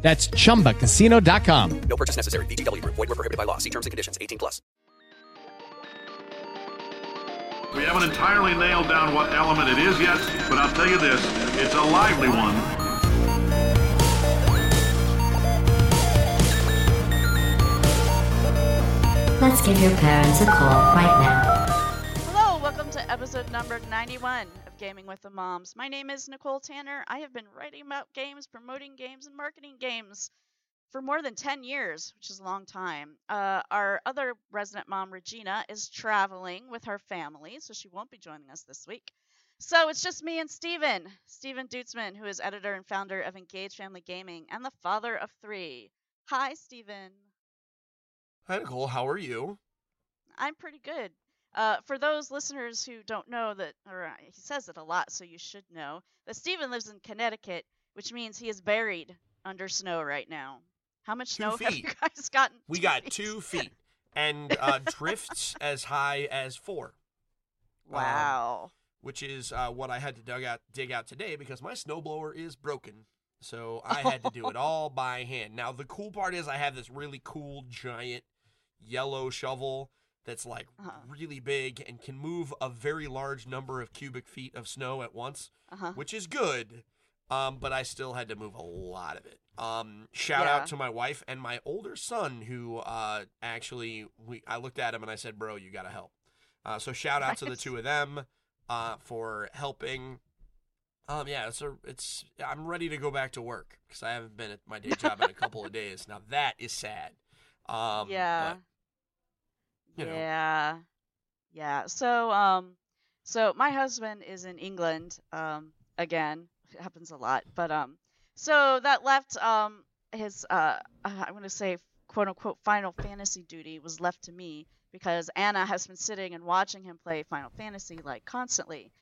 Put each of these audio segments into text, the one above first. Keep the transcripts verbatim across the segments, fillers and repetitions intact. That's chumba casino dot com. No purchase necessary. V G W Group. Void where prohibited by law. See terms and conditions. eighteen plus. We haven't entirely nailed down what element it is yet, but I'll tell you this, it's a lively one. Let's give your parents a call right now. Hello, welcome to episode number ninety-one. Gaming with the Moms. My name is Nicole Tanner. I have been writing about games, promoting games, and marketing games for more than ten years, which is a long time. Uh, our other resident mom, Regina, is traveling with her family, so she won't be joining us this week. So it's just me and Steven, Steven Dutzman, who is editor and founder of Engage Family Gaming and the father of three. Hi, Steven. Hi, Nicole. How are you? I'm pretty good. Uh, for those listeners who don't know that, or he says it a lot, so you should know, that Steven lives in Connecticut, which means he is buried under snow right now. How much two snow feet. Have you guys gotten? We two got feet? two feet and uh, drifts as high as four. Wow. Um, which is uh, what I had to dig out, dig out today because my snowblower is broken. So I had to do it all by hand. Now, the cool part is I have this really cool giant yellow shovel that's like uh-huh. really big and can move a very large number of cubic feet of snow at once, uh-huh. which is good, um, but I still had to move a lot of it. Um, shout yeah. out to my wife and my older son who uh, actually, we I looked at him and I said, bro, you got to help. Uh, so shout out to the two of them uh, for helping. Um, yeah, it's a, it's I'm ready to go back to work because I haven't been at my day job in a couple of days. Now that is sad. Um, yeah. But, You know. Yeah. Yeah. So, um, so my husband is in England, um, again, it happens a lot, but, um, so that left, um, his, uh, I'm going to say quote unquote, Final Fantasy duty was left to me because Anna has been sitting and watching him play Final Fantasy like constantly.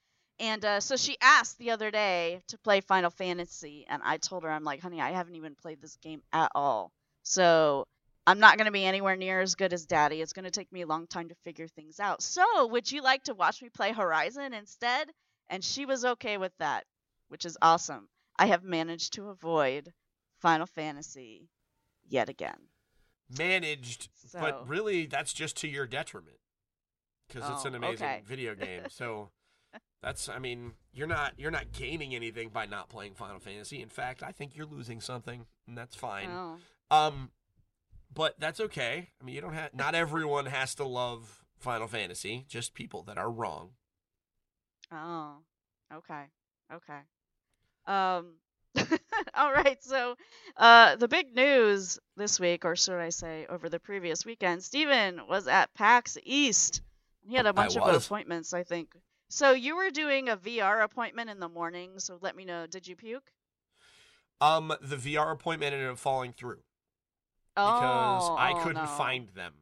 And, uh, so she asked the other day to play Final Fantasy and I told her, I'm like, honey, I haven't even played this game at all. So I'm not going to be anywhere near as good as Daddy. It's going to take me a long time to figure things out. So would you like to watch me play Horizon instead? And she was okay with that, which is awesome. I have managed to avoid Final Fantasy yet again. Managed, so. But really that's just to your detriment because oh, it's an amazing okay. video game. So that's, I mean, you're not you're not gaining anything by not playing Final Fantasy. In fact, I think you're losing something, and that's fine. Oh. Um. But that's okay. I mean, you don't have. Not everyone has to love Final Fantasy. Just people that are wrong. Oh, okay, okay. Um, all right. So, uh, the big news this week, or should I say, over the previous weekend, Steven was at PAX East. He had a bunch I of was. appointments, I think. So you were doing a V R appointment in the morning. So let me know. Did you puke? Um, the V R appointment ended up falling through. Because oh, I couldn't no. find them.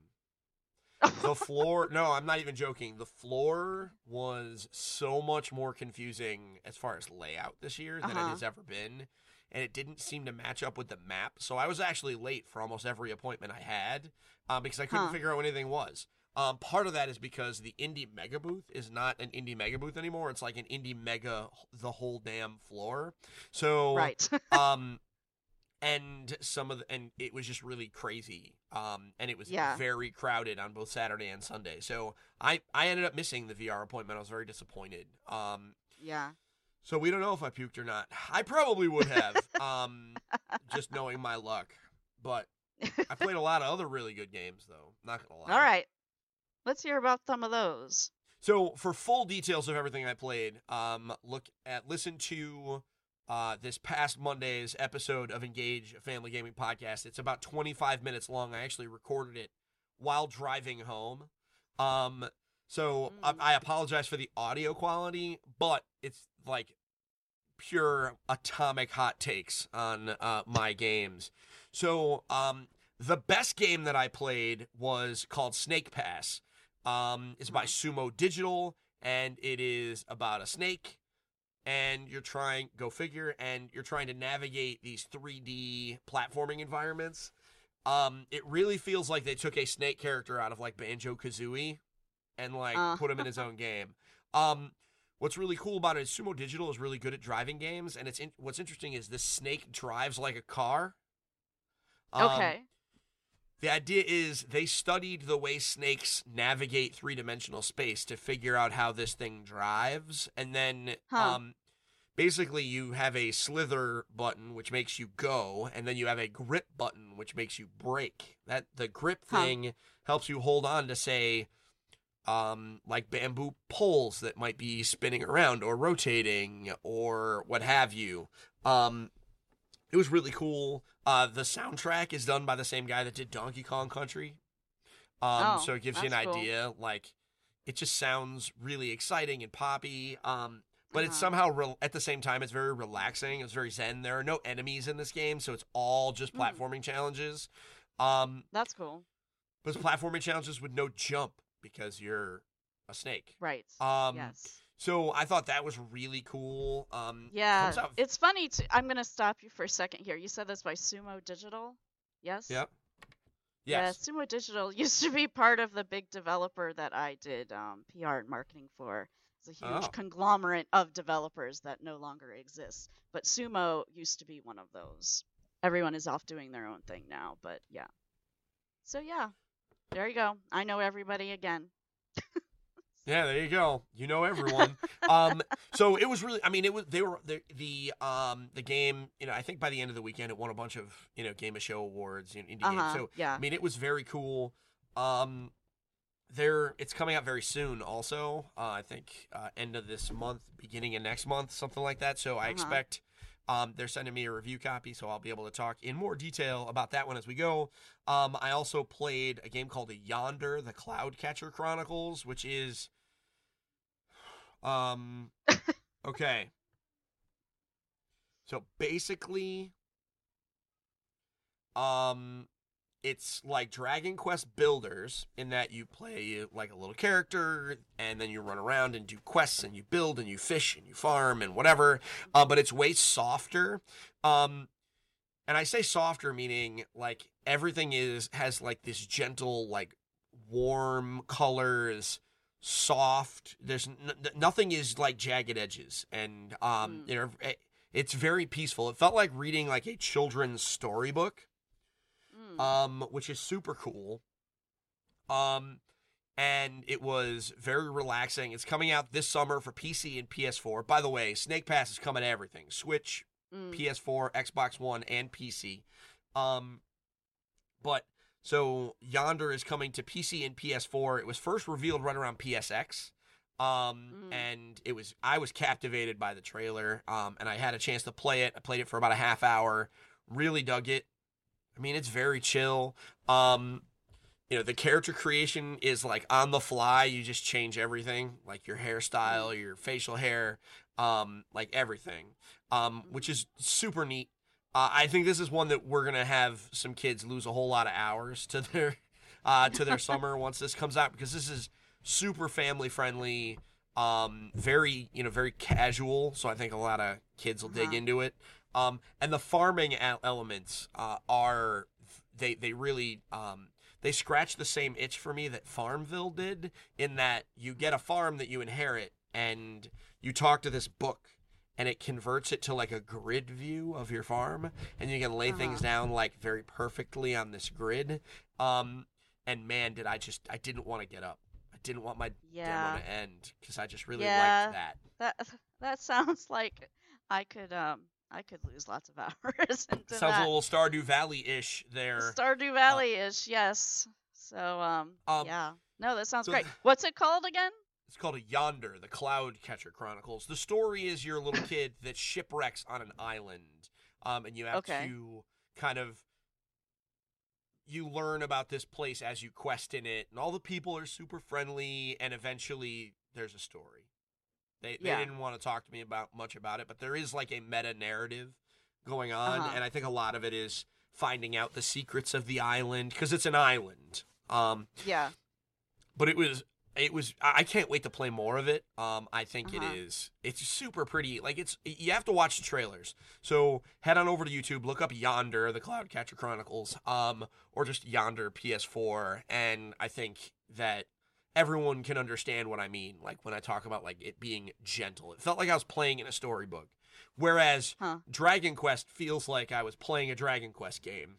The floor... No, I'm not even joking. The floor was so much more confusing as far as layout this year than uh-huh. it has ever been. And it didn't seem to match up with the map. So I was actually late for almost every appointment I had uh, because I couldn't huh. figure out what anything was. Um, part of that is because the Indie Mega Booth is not an Indie Mega Booth anymore. It's like an Indie Mega the whole damn floor. So... Right. um... And some of the, and it was just really crazy, um, and it was yeah. very crowded on both Saturday and Sunday. So I, I ended up missing the V R appointment. I was very disappointed. Um, yeah. So we don't know if I puked or not. I probably would have, um, just knowing my luck. But I played a lot of other really good games, though. Not gonna lie. All right, let's hear about some of those. So for full details of everything I played, um, look at listen to. Uh, this past Monday's episode of Engage, a family gaming podcast. It's about twenty-five minutes long. I actually recorded it while driving home. Um, so mm. I, I apologize for the audio quality, but it's like pure atomic hot takes on uh, my games. So um, The best game that I played was called Snake Pass. Um, it's by Sumo Digital, and it is about a snake, and you're trying, go figure, and you're trying to navigate these three D platforming environments. Um, it really feels like they took a snake character out of, like, Banjo-Kazooie and, like, uh. put him in his own game. Um, what's really cool about it is Sumo Digital is really good at driving games, and it's in, what's interesting is this snake drives like a car. Um, okay. The idea is they studied the way snakes navigate three-dimensional space to figure out how this thing drives. And then huh. um, basically you have a slither button, which makes you go, and then you have a grip button, which makes you brake. That the grip thing huh. helps you hold on to, say, um, like bamboo poles that might be spinning around or rotating or what have you. Um, it was really cool. Uh, the soundtrack is done by the same guy that did Donkey Kong Country. Um, oh, so it gives you an cool. idea. Like, it just sounds really exciting and poppy. Um, but uh-huh. it's somehow, re- at the same time, it's very relaxing. It's very zen. There are no enemies in this game, so it's all just platforming mm. challenges. Um, That's cool. But it's platforming challenges with no jump because you're a snake. Right. Um, yes. So I thought that was really cool. Um, yeah, comes out... it's funny. Too. I'm going to stop you for a second here. You said that's by Sumo Digital, yes? Yep. Yes. Yeah, Sumo Digital used to be part of the big developer that I did um, P R and marketing for. It's a huge oh. conglomerate of developers that no longer exists. But Sumo used to be one of those. Everyone is off doing their own thing now, but yeah. So yeah, there you go. I know everybody again. Yeah, there you go. You know everyone. um, so it was really. I mean, it was. They were the the um the game. You know, I think by the end of the weekend, it won a bunch of you know Game of Show awards in indie uh-huh, games. So yeah. I mean, it was very cool. Um, there, it's coming out very soon. Also, uh, I think uh, end of this month, beginning of next month, something like that. So I uh-huh. expect. Um, they're sending me a review copy, so I'll be able to talk in more detail about that one as we go. Um, I also played a game called Yonder: The Cloud Catcher Chronicles, which is, um, okay. So basically, um, it's like Dragon Quest Builders in that you play like a little character and then you run around and do quests and you build and you fish and you farm and whatever, uh, but it's way softer. Um, and I say softer meaning like everything is has like this gentle, like warm colors, soft. There's n- nothing is like jagged edges, and um, mm. you know, it's very peaceful. It felt like reading like a children's storybook. Um, which is super cool. Um, and it was very relaxing. It's coming out this summer for P C and P S four. By the way, Snake Pass is coming to everything. Switch, mm. P S four, Xbox One, and P C. Um, but, so, Yonder is coming to P C and P S four. It was first revealed right around P S X. Um, mm. and it was, I was captivated by the trailer. Um, and I had a chance to play it. I played it for about a half hour. Really dug it. I mean, it's very chill. Um, you know, the character creation is like on the fly. You just change everything, like your hairstyle, your facial hair, um, like everything, um, which is super neat. Uh, I think this is one that we're gonna have some kids lose a whole lot of hours to their uh, to their summer once this comes out, because this is super family friendly, um, very you know very casual. So I think a lot of kids will dig into it. Um, and the farming elements uh, are, they they really, um, they scratch the same itch for me that Farmville did, in that you get a farm that you inherit and you talk to this book and it converts it to like a grid view of your farm, and you can lay uh-huh. things down like very perfectly on this grid. Um, and man, did I just, I didn't want to get up. I didn't want my yeah. demo to end, because I just really yeah, liked that. that. That sounds like I could... Um... I could lose lots of hours into that. Sounds a little Stardew Valley-ish there. Stardew Valley-ish, um, yes. So, um, um, yeah. No, that sounds so great. Th- What's it called again? It's called a Yonder, the Cloud Catcher Chronicles. The story is you're a little kid that shipwrecks on an island, um, and you have okay. to kind of... You learn about this place as you quest in it, and all the people are super friendly, and eventually there's a story. They, they yeah. didn't want to talk to me about much about it, but there is like a meta narrative going on, uh-huh. and I think a lot of it is finding out the secrets of the island, because it's an island. Um, yeah. But it was, it was, I can't wait to play more of it. Um, I think uh-huh. it is, it's super pretty. Like, it's, you have to watch the trailers. So head on over to YouTube, look up Yonder, the Cloud Catcher Chronicles, um, or just Yonder P S four. And I think that everyone can understand what I mean. Like, when I talk about, like, it being gentle, it felt like I was playing in a storybook. Whereas huh. Dragon Quest feels like I was playing a Dragon Quest game.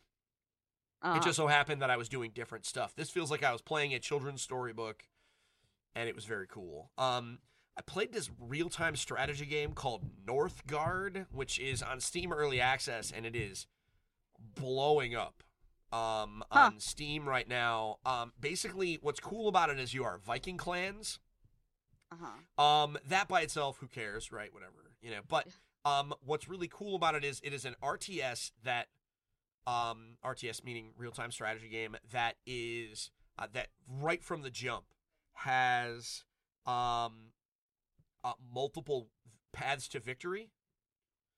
Uh-huh. It just so happened that I was doing different stuff. This feels like I was playing a children's storybook, and it was very cool. Um, I played this real-time strategy game called Northgard, which is on Steam Early Access, and it is blowing up um, huh. on Steam right now. Um, basically, what's cool about it is you are Viking clans. Uh-huh. Um, that by itself, who cares, right? Whatever, you know. But um, what's really cool about it is it is an R T S that, um, R T S meaning real-time strategy game, that is uh, that right from the jump has um, uh, multiple paths to victory.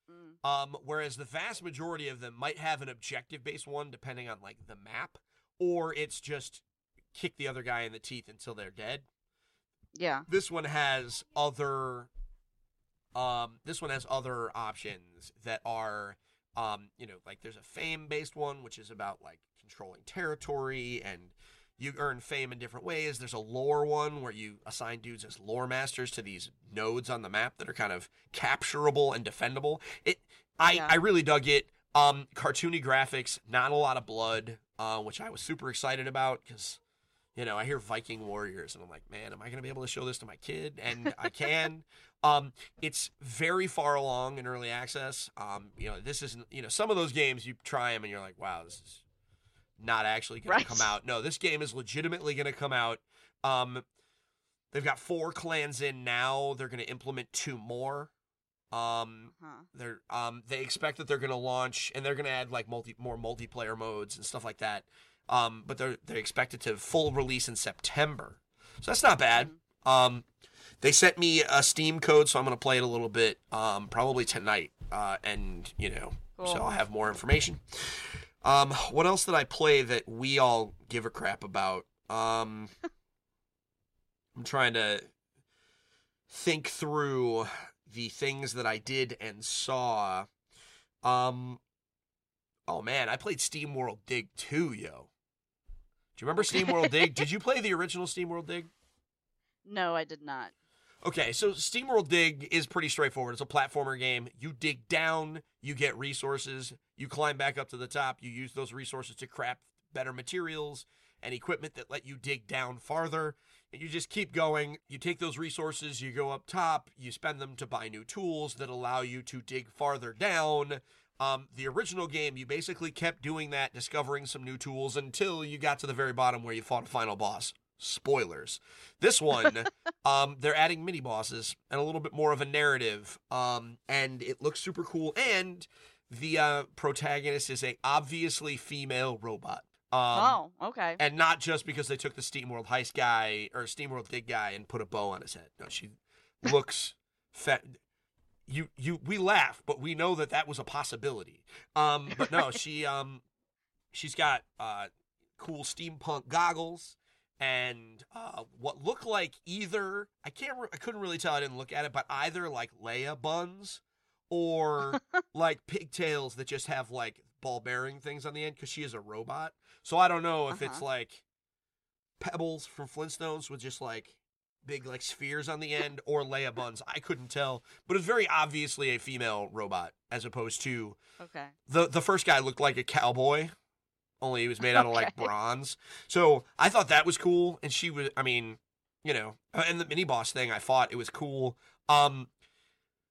Mm. Um, whereas the vast majority of them might have an objective-based one, depending on like the map, or it's just kick the other guy in the teeth until they're dead. Yeah. This one has other um this one has other options that are um you know, like there's a fame based one, which is about like controlling territory and you earn fame in different ways. There's a lore one where you assign dudes as lore masters to these nodes on the map that are kind of capturable and defendable. It I yeah. I really dug it. Um cartoony graphics, not a lot of blood, uh which I was super excited about, cuz you know, I hear Viking warriors, and I'm like, man, am I going to be able to show this to my kid? And I can. um, it's very far along in early access. Um, you know, this isn't, you know, some of those games, you try them, and you're like, wow, this is not actually going right. to come out. No, this game is legitimately going to come out. Um, they've got four clans in now. They're going to implement two more. Um, uh-huh. they're, um, they expect that they're going to launch, and they're going to add, like, multi more multiplayer modes and stuff like that. Um, but they're, they're expected to full release in September. So that's not bad. Um, they sent me a Steam code, so I'm going to play it a little bit, um, probably tonight. Uh, and, you know, cool. So I'll have more information. Um, what else did I play that we all give a crap about? Um, I'm trying to think through the things that I did and saw. Um, oh, man, I played SteamWorld Dig two, yo. Do you remember SteamWorld Dig? Did you play the original SteamWorld Dig? No, I did not. Okay, so SteamWorld Dig is pretty straightforward. It's a platformer game. You dig down, you get resources, you climb back up to the top, you use those resources to craft better materials and equipment that let you dig down farther, and you just keep going. You take those resources, you go up top, you spend them to buy new tools that allow you to dig farther down. Um, the original game, you basically kept doing that, discovering some new tools until you got to the very bottom where you fought a final boss. Spoilers. This one, um, they're adding mini bosses and a little bit more of a narrative. Um, and it looks super cool. And the uh, protagonist is a obviously female robot. Um, oh, okay. And not just because they took the SteamWorld Heist guy or SteamWorld Dig guy and put a bow on his head. No, she looks fat. You, you, we laugh, but we know that that was a possibility. Um, but no, she, um, she's got, uh, cool steampunk goggles and, uh, what look like either, I can't, re- I couldn't really tell. I didn't look at it, but either like Leia buns or like pigtails that just have like ball bearing things on the end. Cause she is a robot. So I don't know if uh-huh. it's like Pebbles from Flintstones with just like big like spheres on the end or Leia buns. I couldn't tell, but it's very obviously a female robot as opposed to okay. the, the first guy looked like a cowboy, only he was made out okay. of like bronze. So I thought that was cool. And she was, I mean, you know, and the mini boss thing I fought, it was cool. Um,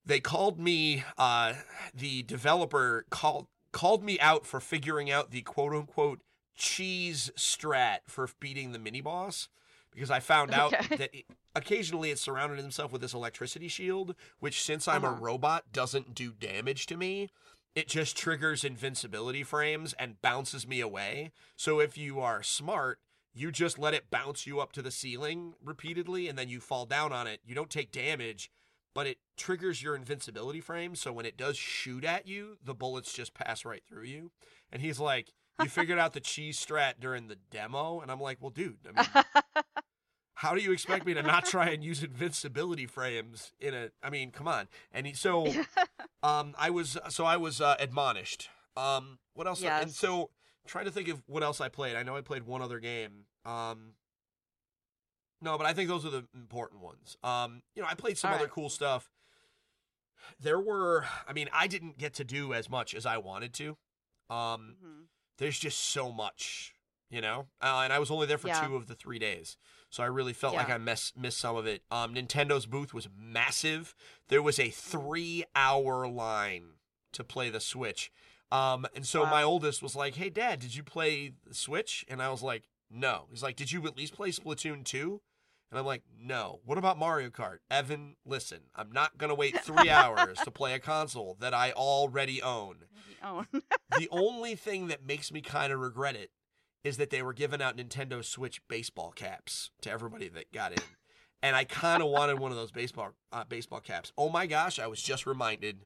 they called me, uh, the developer called, called me out for figuring out the quote unquote cheese strat for beating the mini boss. Because I found out okay. that it, occasionally it surrounded himself with this electricity shield, which since I'm uh-huh. a robot doesn't do damage to me. It just triggers invincibility frames and bounces me away. So if you are smart, you just let it bounce you up to the ceiling repeatedly and then you fall down on it. You don't take damage, but it triggers your invincibility frame. So when it does shoot at you, the bullets just pass right through you. and he's like, you figured out the cheese strat during the demo? And I'm like, well, dude, I mean, how do you expect me to not try and use invincibility frames in a, I mean, come on. And he, so um, I was, so I was uh, admonished. Um, what else? Yes. I, and so trying to think of what else I played. I know I played one other game. Um, no, but I think those are the important ones. Um, you know, I played some All other right. cool stuff. There were, I mean, I didn't get to do as much as I wanted to. Um, mm-hmm. There's just so much, you know? Uh, and I was only there for yeah. two of the three days. So I really felt yeah. like I mess, missed some of it. Um, Nintendo's booth was massive. There was a three-hour line to play the Switch. Um, and so wow. my oldest was like, hey, Dad, did you play the Switch? And I was like, no. He's like, did you at least play Splatoon two? And I'm like, no. What about Mario Kart? Evan, listen, I'm not going to wait three hours to play a console that I already own. own. The only thing that makes me kind of regret it is that they were giving out Nintendo Switch baseball caps to everybody that got in. And I kind of wanted one of those baseball uh, baseball caps. Oh, my gosh. I was just reminded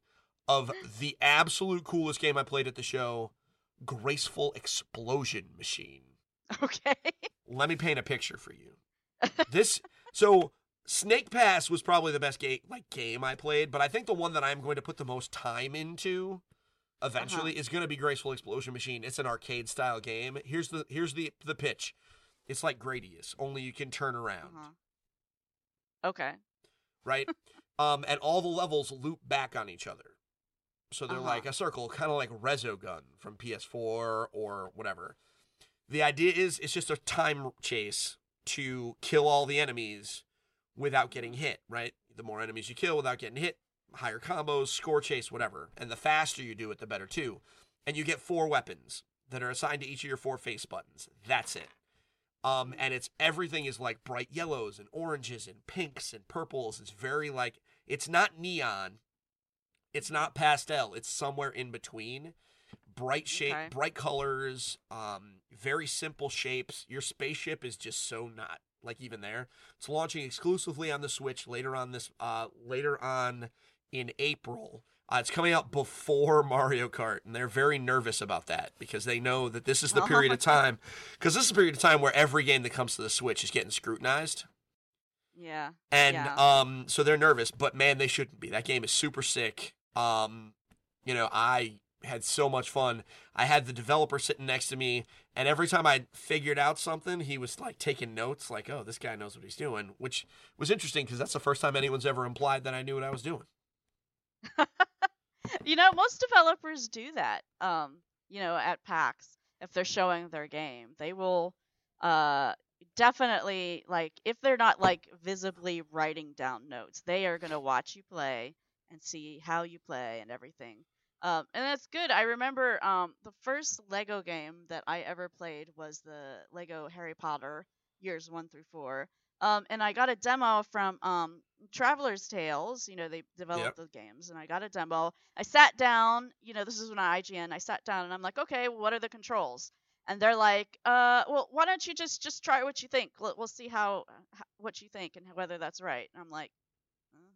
of the absolute coolest game I played at the show, Graceful Explosion Machine. Okay. Let me paint a picture for you. This so Snake Pass was probably the best game like game I played, but I think the one that I'm going to put the most time into eventually uh-huh. is going to be Graceful Explosion Machine. It's an arcade style game. Here's the here's the the pitch. It's like Gradius, only you can turn around. Uh-huh. Okay. Right? um, and all the levels loop back on each other. So they're uh-huh. like a circle, kind of like Resogun from P S four or whatever. The idea is it's just a time chase to kill all the enemies without getting hit, right? The more enemies you kill without getting hit, higher combos, score chase, whatever. And the faster you do it, the better too. And you get four weapons that are assigned to each of your four face buttons. That's it. Um, and it's everything is like bright yellows and oranges and pinks and purples. It's very like, it's not neon. It's not pastel. It's somewhere in between. Bright shape, okay. bright colors, um, very simple shapes. Your spaceship is just so not like even there. It's launching exclusively on the Switch later on this uh, later on in April. Uh, it's coming out before Mario Kart, and they're very nervous about that because they know that this is the period of time. Because this is a period of time where every game that comes to the Switch is getting scrutinized. Yeah. And yeah. um, so they're nervous, but man, they shouldn't be. That game is super sick. Um, you know, I. had so much fun. I had the developer sitting next to me, and every time I figured out something, he was like taking notes, like, oh, this guy knows what he's doing, which was interesting because that's the first time anyone's ever implied that I knew what I was doing. You know, most developers do that, um, you know, at PAX. If they're showing their game, they will uh, definitely, like, if they're not, like, visibly writing down notes, they are going to watch you play and see how you play and everything. Um, and that's good. I remember um, the first Lego game that I ever played was the Lego Harry Potter years one through four. Um, and I got a demo from um, Traveler's Tales. You know, they developed yep. the games. And I got a demo. I sat down. You know, this is when I I G N. I sat down and I'm like, okay, what are the controls? And they're like, uh, well, why don't you just, just try what you think? We'll see how, how what you think and whether that's right. And I'm like,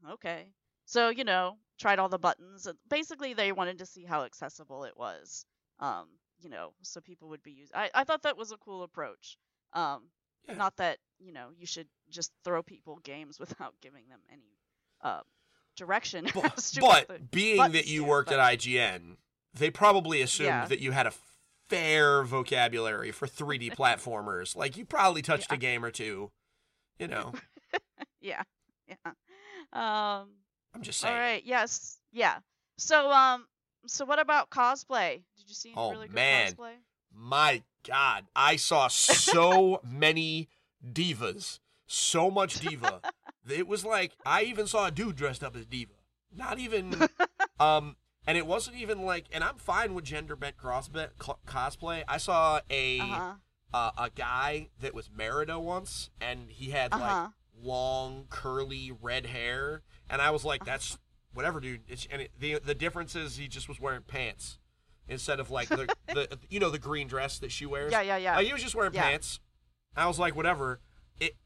oh, okay. So, you know, tried all the buttons. Basically, they wanted to see how accessible it was, um, you know, so people would be using. I, I thought that was a cool approach. Um, yeah. Not that, you know, you should just throw people games without giving them any uh, direction. But, but being buttons, that you worked but, at I G N, they probably assumed yeah. that you had a fair vocabulary for three D platformers. Like, you probably touched yeah. a game or two, you know. yeah, yeah. Um. I'm just saying. All right. Yes. Yeah. So, um, so what about cosplay? Did you see any oh, really good man. cosplay? My God, I saw so many divas, so much D.Va. It was like I even saw a dude dressed up as D.Va. Not even, um, and it wasn't even like. And I'm fine with gender bent cross bent cosplay. I saw a uh-huh. uh, a guy that was Merida once, and he had uh-huh. like long curly red hair. And I was like, that's whatever, dude. It's, and it, the the difference is he just was wearing pants instead of like the, the you know the green dress that she wears. Yeah, yeah, yeah. Like, he was just wearing yeah. pants. I was like, whatever. It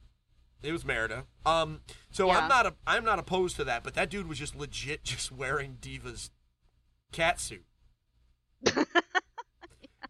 it was Merida. Um, so yeah. I'm not a I'm not opposed to that. But that dude was just legit, just wearing D.Va's cat suit.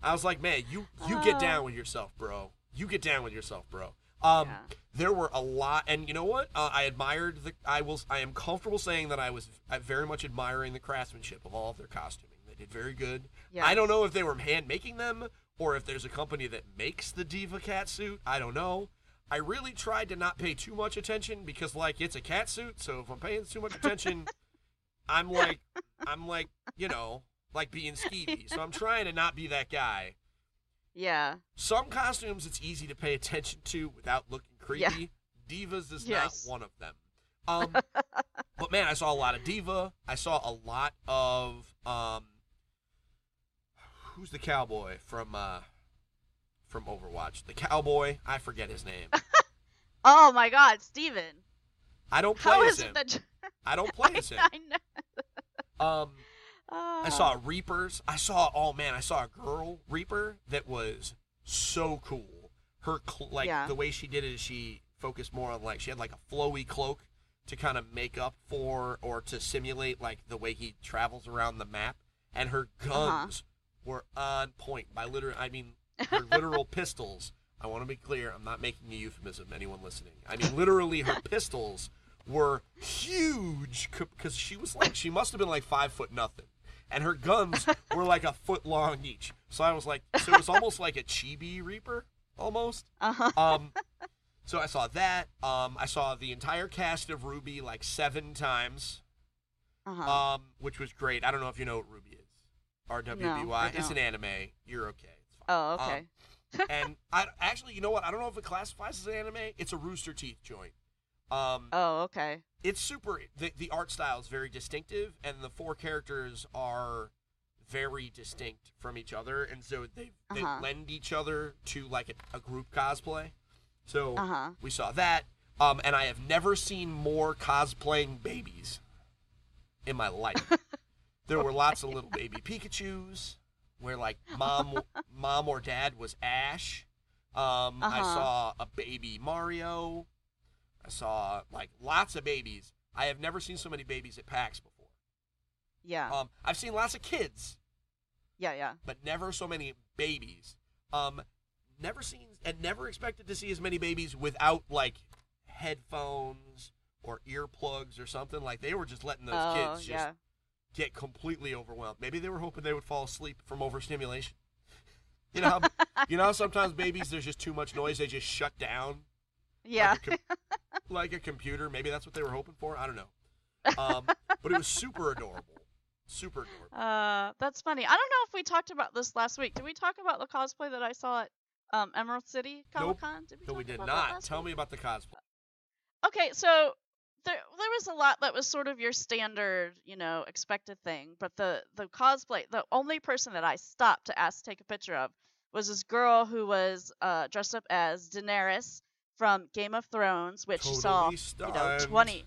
I was like, man, you you oh. get down with yourself, bro. You get down with yourself, bro. Um, yeah. There were a lot, and you know what? Uh, I admired the. I will. I am comfortable saying that I was I very much admiring the craftsmanship of all of their costuming. They did very good. Yeah. I don't know if they were hand making them or if there's a company that makes the D.Va cat suit. I don't know. I really tried to not pay too much attention because, like, it's a cat suit. So if I'm paying too much attention, I'm like, I'm like, you know, like being skeevy. So I'm trying to not be that guy. Yeah. Some costumes it's easy to pay attention to without looking creepy. Yeah. D.Va's is yes. not one of them. Um, but man, I saw a lot of D.Va. I saw a lot of um. Who's the cowboy from uh, from Overwatch? The cowboy, I forget his name. Oh my God, Steven. I don't play How as him. That... I don't play I, as him. I know. Um. Oh. I saw Reapers. I saw, oh man, I saw a girl Reaper that was so cool. Her, cl- like, yeah. the way she did it is she focused more on, like, she had, like, a flowy cloak to kind of make up for or to simulate, like, the way he travels around the map. And her guns uh-huh. were on point. By literal, I mean, her literal pistols. I want to be clear, I'm not making a euphemism, anyone listening. I mean, literally, her pistols were huge because she was, like, she must have been, like, five foot nothing. And her guns were like a foot long each. So I was like, so it was almost like a chibi Reaper, almost. Uh-huh. Um, so I saw that. Um, I saw the entire cast of RWBY like seven times, uh-huh. um, which was great. I don't know if you know what RWBY is. R W B Y. No, it's an anime. You're okay. It's fine. Oh, okay. Um, and I actually, you know what? I don't know if it classifies as an anime. It's a Rooster Teeth joint. Um, oh, okay. It's super, the, the art style is very distinctive, and the four characters are very distinct from each other, and so they, they uh-huh. lend each other to, like, a, a group cosplay. So uh-huh. we saw that, um, and I have never seen more cosplaying babies in my life. There were lots of little baby Pikachus, where, like, mom, mom or dad was Ash. Um, uh-huh. I saw a baby Mario. I saw, like, lots of babies. I have never seen so many babies at PAX before. Yeah. Um, I've seen lots of kids. Yeah, yeah. But never so many babies. Um, never seen and never expected to see as many babies without, like, headphones or earplugs or something. Like, they were just letting those oh, kids just yeah. get completely overwhelmed. Maybe they were hoping they would fall asleep from overstimulation. You know, how, you know, how sometimes babies, there's just too much noise. They just shut down. Yeah. Like a, com- like a computer. Maybe that's what they were hoping for. I don't know. Um, but it was super adorable. Super adorable. Uh, that's funny. I don't know if we talked about this last week. Did we talk about the cosplay that I saw at um, Emerald City Comic Con? Nope. Did we no, we did not. Tell week? me about the cosplay. Okay, so there there was a lot that was sort of your standard, you know, expected thing. But the, the cosplay, the only person that I stopped to ask to take a picture of was this girl who was uh, dressed up as Daenerys from Game of Thrones, which totally saw you know, twenty,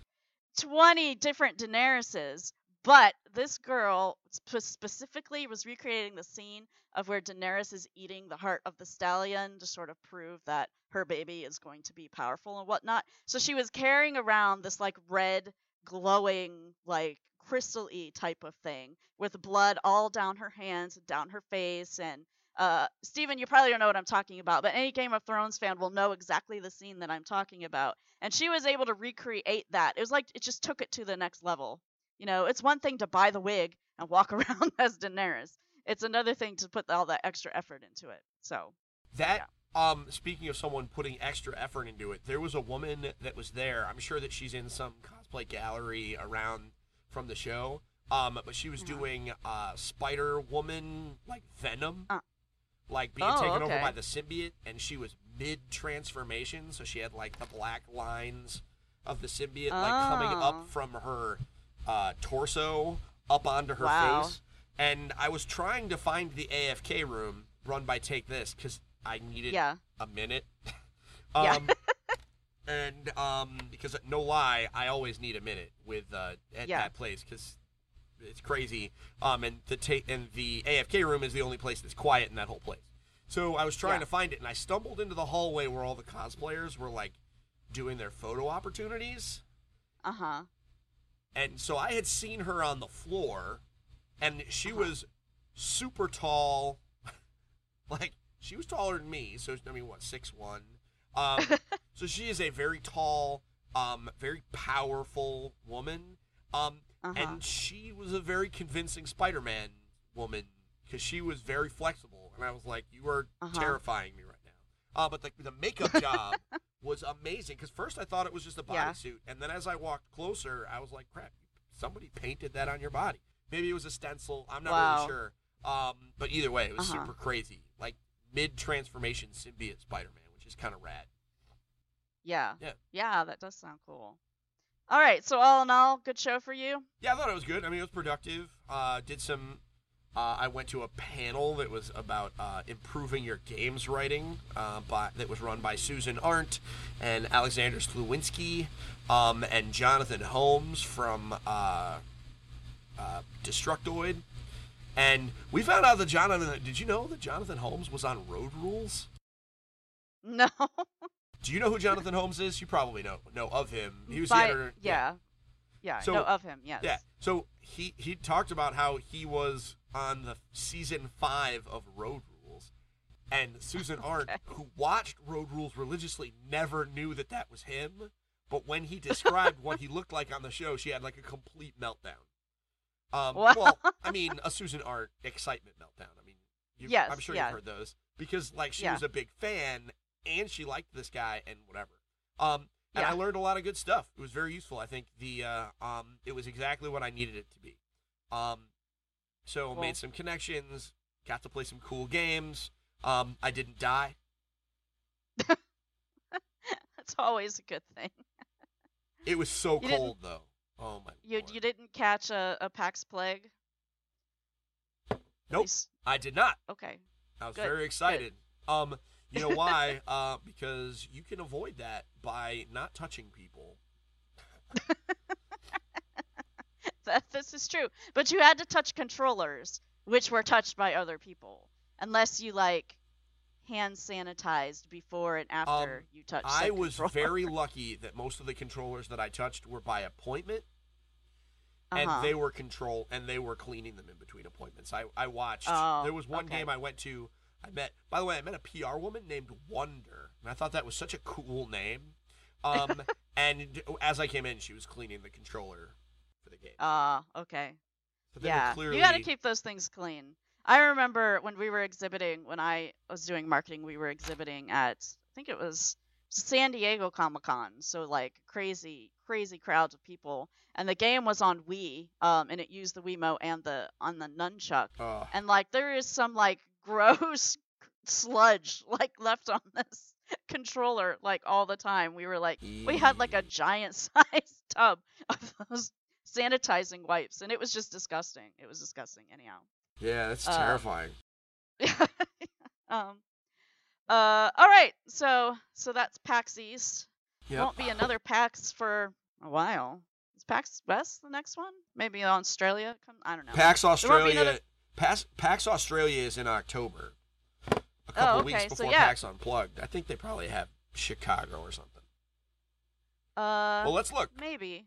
twenty different Daeneryses, but this girl sp- specifically was recreating the scene of where Daenerys is eating the heart of the stallion to sort of prove that her baby is going to be powerful and whatnot. So she was carrying around this, like, red, glowing, like, crystal-y type of thing with blood all down her hands and down her face, and Uh, Steven, you probably don't know what I'm talking about, but any Game of Thrones fan will know exactly the scene that I'm talking about. And she was able to recreate that. It was like, it just took it to the next level. You know, it's one thing to buy the wig and walk around as Daenerys. It's another thing to put all that extra effort into it. So that, yeah. um, speaking of someone putting extra effort into it, there was a woman that was there. I'm sure that she's in some cosplay gallery around from the show. Um, but she was yeah. doing, uh, Spider-Woman, like Venom. Uh. Like, being oh, taken okay. over by the symbiote, and she was mid-transformation, so she had, like, the black lines of the symbiote, oh. like, coming up from her uh, torso up onto her wow. face. And I was trying to find the A F K room run by Take This, because I needed yeah. a minute. um, and, um, because, no lie, I always need a minute with uh, at yeah. that place, because it's crazy, um, and the ta- and the A F K room is the only place that's quiet in that whole place. So I was trying yeah. to find it, and I stumbled into the hallway where all the cosplayers were, like, doing their photo opportunities. Uh-huh. And so I had seen her on the floor, and she uh-huh. was super tall, Like, she was taller than me, so, I mean, what, six one? Um, so she is a very tall, um, very powerful woman. Um, uh-huh. And she was a very convincing Spider-Man woman, because she was very flexible. And I was like, you are uh-huh. terrifying me right now. Uh, but the, the makeup job was amazing, because first I thought it was just a bodysuit. Yeah. And then as I walked closer, I was like, crap, somebody painted that on your body. Maybe it was a stencil. I'm not wow. really sure. Um, but either way, it was uh-huh. super crazy. Like, mid-transformation symbiote Spider-Man, which is kind of rad. Yeah. yeah. Yeah, that does sound cool. All right, so all in all, good show for you? Yeah, I thought it was good. I mean, it was productive. Uh, did some... Uh, I went to a panel that was about uh, improving your games writing uh, by, that was run by Susan Arendt and Alexander Slewinski um, and Jonathan Holmes from uh, uh, Destructoid. And we found out that Jonathan... Did you know that Jonathan Holmes was on Road Rules? No. Do you know who Jonathan Holmes is? You probably know know of him. He was by, the editor. Yeah. Yeah, yeah so, I know of him, yes. Yeah. So he, he talked about how he was... on the season five of Road Rules, and Susan Arendt, okay. who watched Road Rules religiously, never knew that that was him. But when he described what he looked like on the show, she had like a complete meltdown. Um, wow. Well, I mean, a Susan Arendt excitement meltdown. I mean, you've, yes, I'm sure yeah. you've heard those because like she yeah. was a big fan and she liked this guy and whatever. Um, and yeah. I learned a lot of good stuff. It was very useful. I think the uh, um, it was exactly what I needed it to be. Um, So cool. Made some connections, got to play some cool games. Um, I didn't die. That's always a good thing. It was so you cold though. Oh my you, Lord. You didn't catch a, a PAX plague? Nope. Least... I did not. Okay. I was good. very excited. Good. Um, you know why? uh, because you can avoid that by not touching people. That, this is true, but you had to touch controllers, which were touched by other people, unless you like hand sanitized before and after um, you touched. I was controller. very lucky that most of the controllers that I touched were by appointment, uh-huh. and they were control and they were cleaning them in between appointments. I I watched. Oh, there was one okay. game I went to. I met. By the way, I met a P R woman named Wonder, and I thought that was such a cool name. Um, and as I came in, she was cleaning the controller. The game. Ah, uh, okay. So yeah, clearly... you got to keep those things clean. I remember when we were exhibiting, when I was doing marketing, we were exhibiting at, I think it was San Diego Comic-Con. So like crazy, crazy crowds of people. And the game was on Wii, um, and it used the Wiimote and the on the nunchuck. Uh. And like there is some like gross sludge like left on this controller like all the time. We were like, e- we had like a giant sized tub of those sanitizing wipes, and it was just disgusting. It was disgusting, anyhow. Yeah, that's uh, terrifying. um, uh, all right, so so that's PAX East. Yep. Won't be another PAX for a while. Is PAX West the next one? Maybe Australia? I don't know. PAX Australia. Another... PAX, PAX Australia is in October. A couple oh, okay. weeks before so, yeah. PAX Unplugged. I think they probably have Chicago or something. Uh. Well, let's look. Maybe.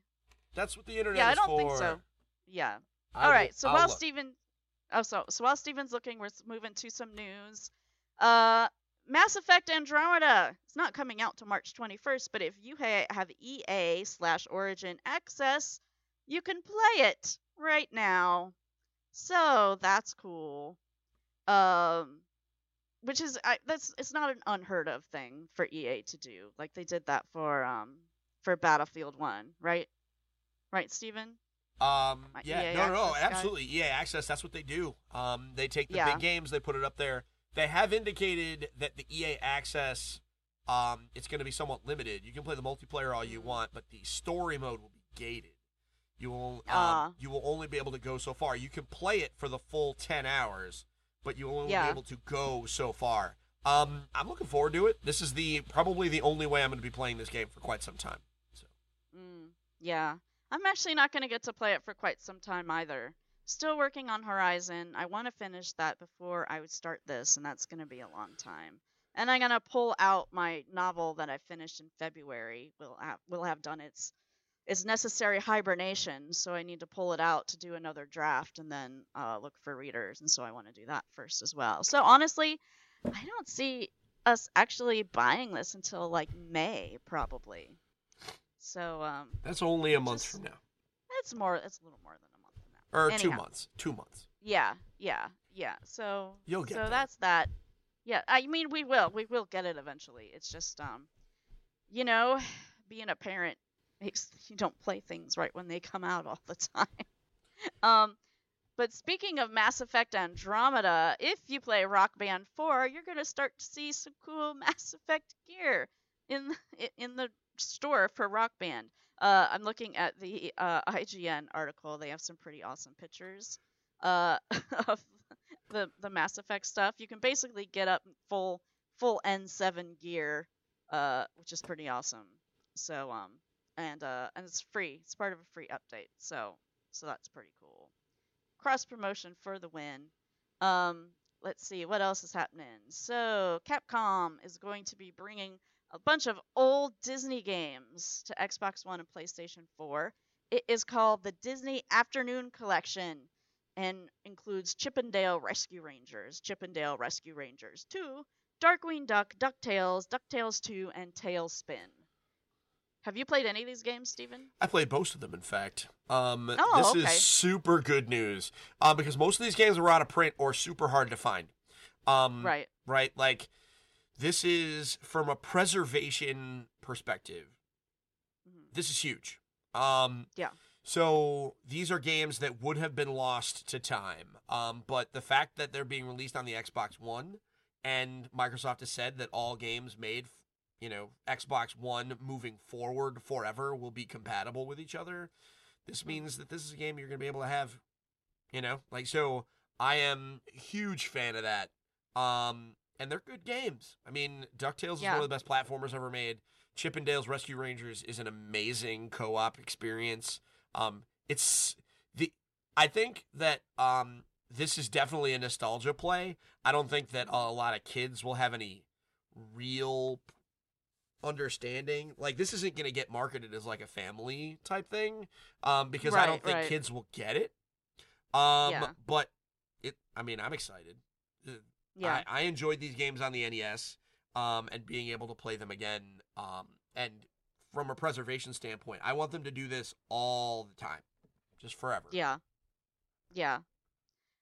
That's what the internet yeah, is for. Yeah, I don't for. think so. Yeah. I All will, right. So I'll while look. Steven, oh, so so while Steven's looking, we're moving to some news. Uh, Mass Effect Andromeda. It's not coming out till March twenty-first, but if you ha- have E A slash Origin access, you can play it right now. So that's cool. Um, which is I, that's it's not an unheard of thing for E A to do. Like they did that for um for Battlefield one, right? Right, Steven? Um, yeah, E A no, no, no, absolutely. Guy. E A Access, that's what they do. Um, they take the yeah. big games, they put it up there. They have indicated that the E A Access, um, it's going to be somewhat limited. You can play the multiplayer all you want, but the story mode will be gated. You will, um, uh. you will only be able to go so far. You can play it for the full ten hours, but you will only yeah. be able to go so far. Um, I'm looking forward to it. This is the probably the only way I'm going to be playing this game for quite some time. So. Mm, yeah. I'm actually not going to get to play it for quite some time either. Still working on Horizon. I want to finish that before I would start this, and that's going to be a long time. And I'm going to pull out my novel that I finished in February. We'll have, we'll have done its, its necessary hibernation, so I need to pull it out to do another draft and then uh, look for readers, and so I want to do that first as well. So honestly, I don't see us actually buying this until like May probably. So um, that's only a month just, from now. That's more. That's a little more than a month from now. Or Anyhow. two months. Two months. Yeah. Yeah. Yeah. So you'll get. So that. that's that. Yeah. I mean, we will. We will get it eventually. It's just um, you know, being a parent makes you don't play things right when they come out all the time. um. But speaking of Mass Effect Andromeda, if you play Rock Band four, you're going to start to see some cool Mass Effect gear in the, in the store for Rock Band. Uh, I'm looking at the uh, I G N article. They have some pretty awesome pictures uh, of the the Mass Effect stuff. You can basically get up full full N seven gear, uh, which is pretty awesome. So um and uh and it's free. It's part of a free update. So so that's pretty cool. Cross promotion for the win. Um, let's see what else is happening. So Capcom is going to be bringing a bunch of old Disney games to Xbox One and PlayStation four. It is called the Disney Afternoon Collection and includes Chip and Dale Rescue Rangers, Chip and Dale Rescue Rangers two, Darkwing Duck, DuckTales, DuckTales two, and TaleSpin. Have you played any of these games, Steven? I played most of them, in fact. Um, oh, this okay. is super good news uh, because most of these games were out of print or super hard to find. Um, right. Right? Like, this is, from a preservation perspective, mm-hmm. this is huge. Um, yeah. So these are games that would have been lost to time. Um, but the fact that they're being released on the Xbox One, and Microsoft has said that all games made you know, Xbox One moving forward forever will be compatible with each other. This means that this is a game you're going to be able to have, you know, like, so I am a huge fan of that. Um, and they're good games. I mean, DuckTales yeah. is one of the best platformers ever made. Chip and Dale's Rescue Rangers is an amazing co-op experience. Um, it's the, I think that, um, this is definitely a nostalgia play. I don't think that a lot of kids will have any real understanding. Like, this isn't going to get marketed as like a family type thing um because right, I don't think right. kids will get it um yeah. but it I mean I'm excited yeah I, I enjoyed these games on the N E S um and being able to play them again um and from a preservation standpoint I want them to do this all the time, just forever. yeah yeah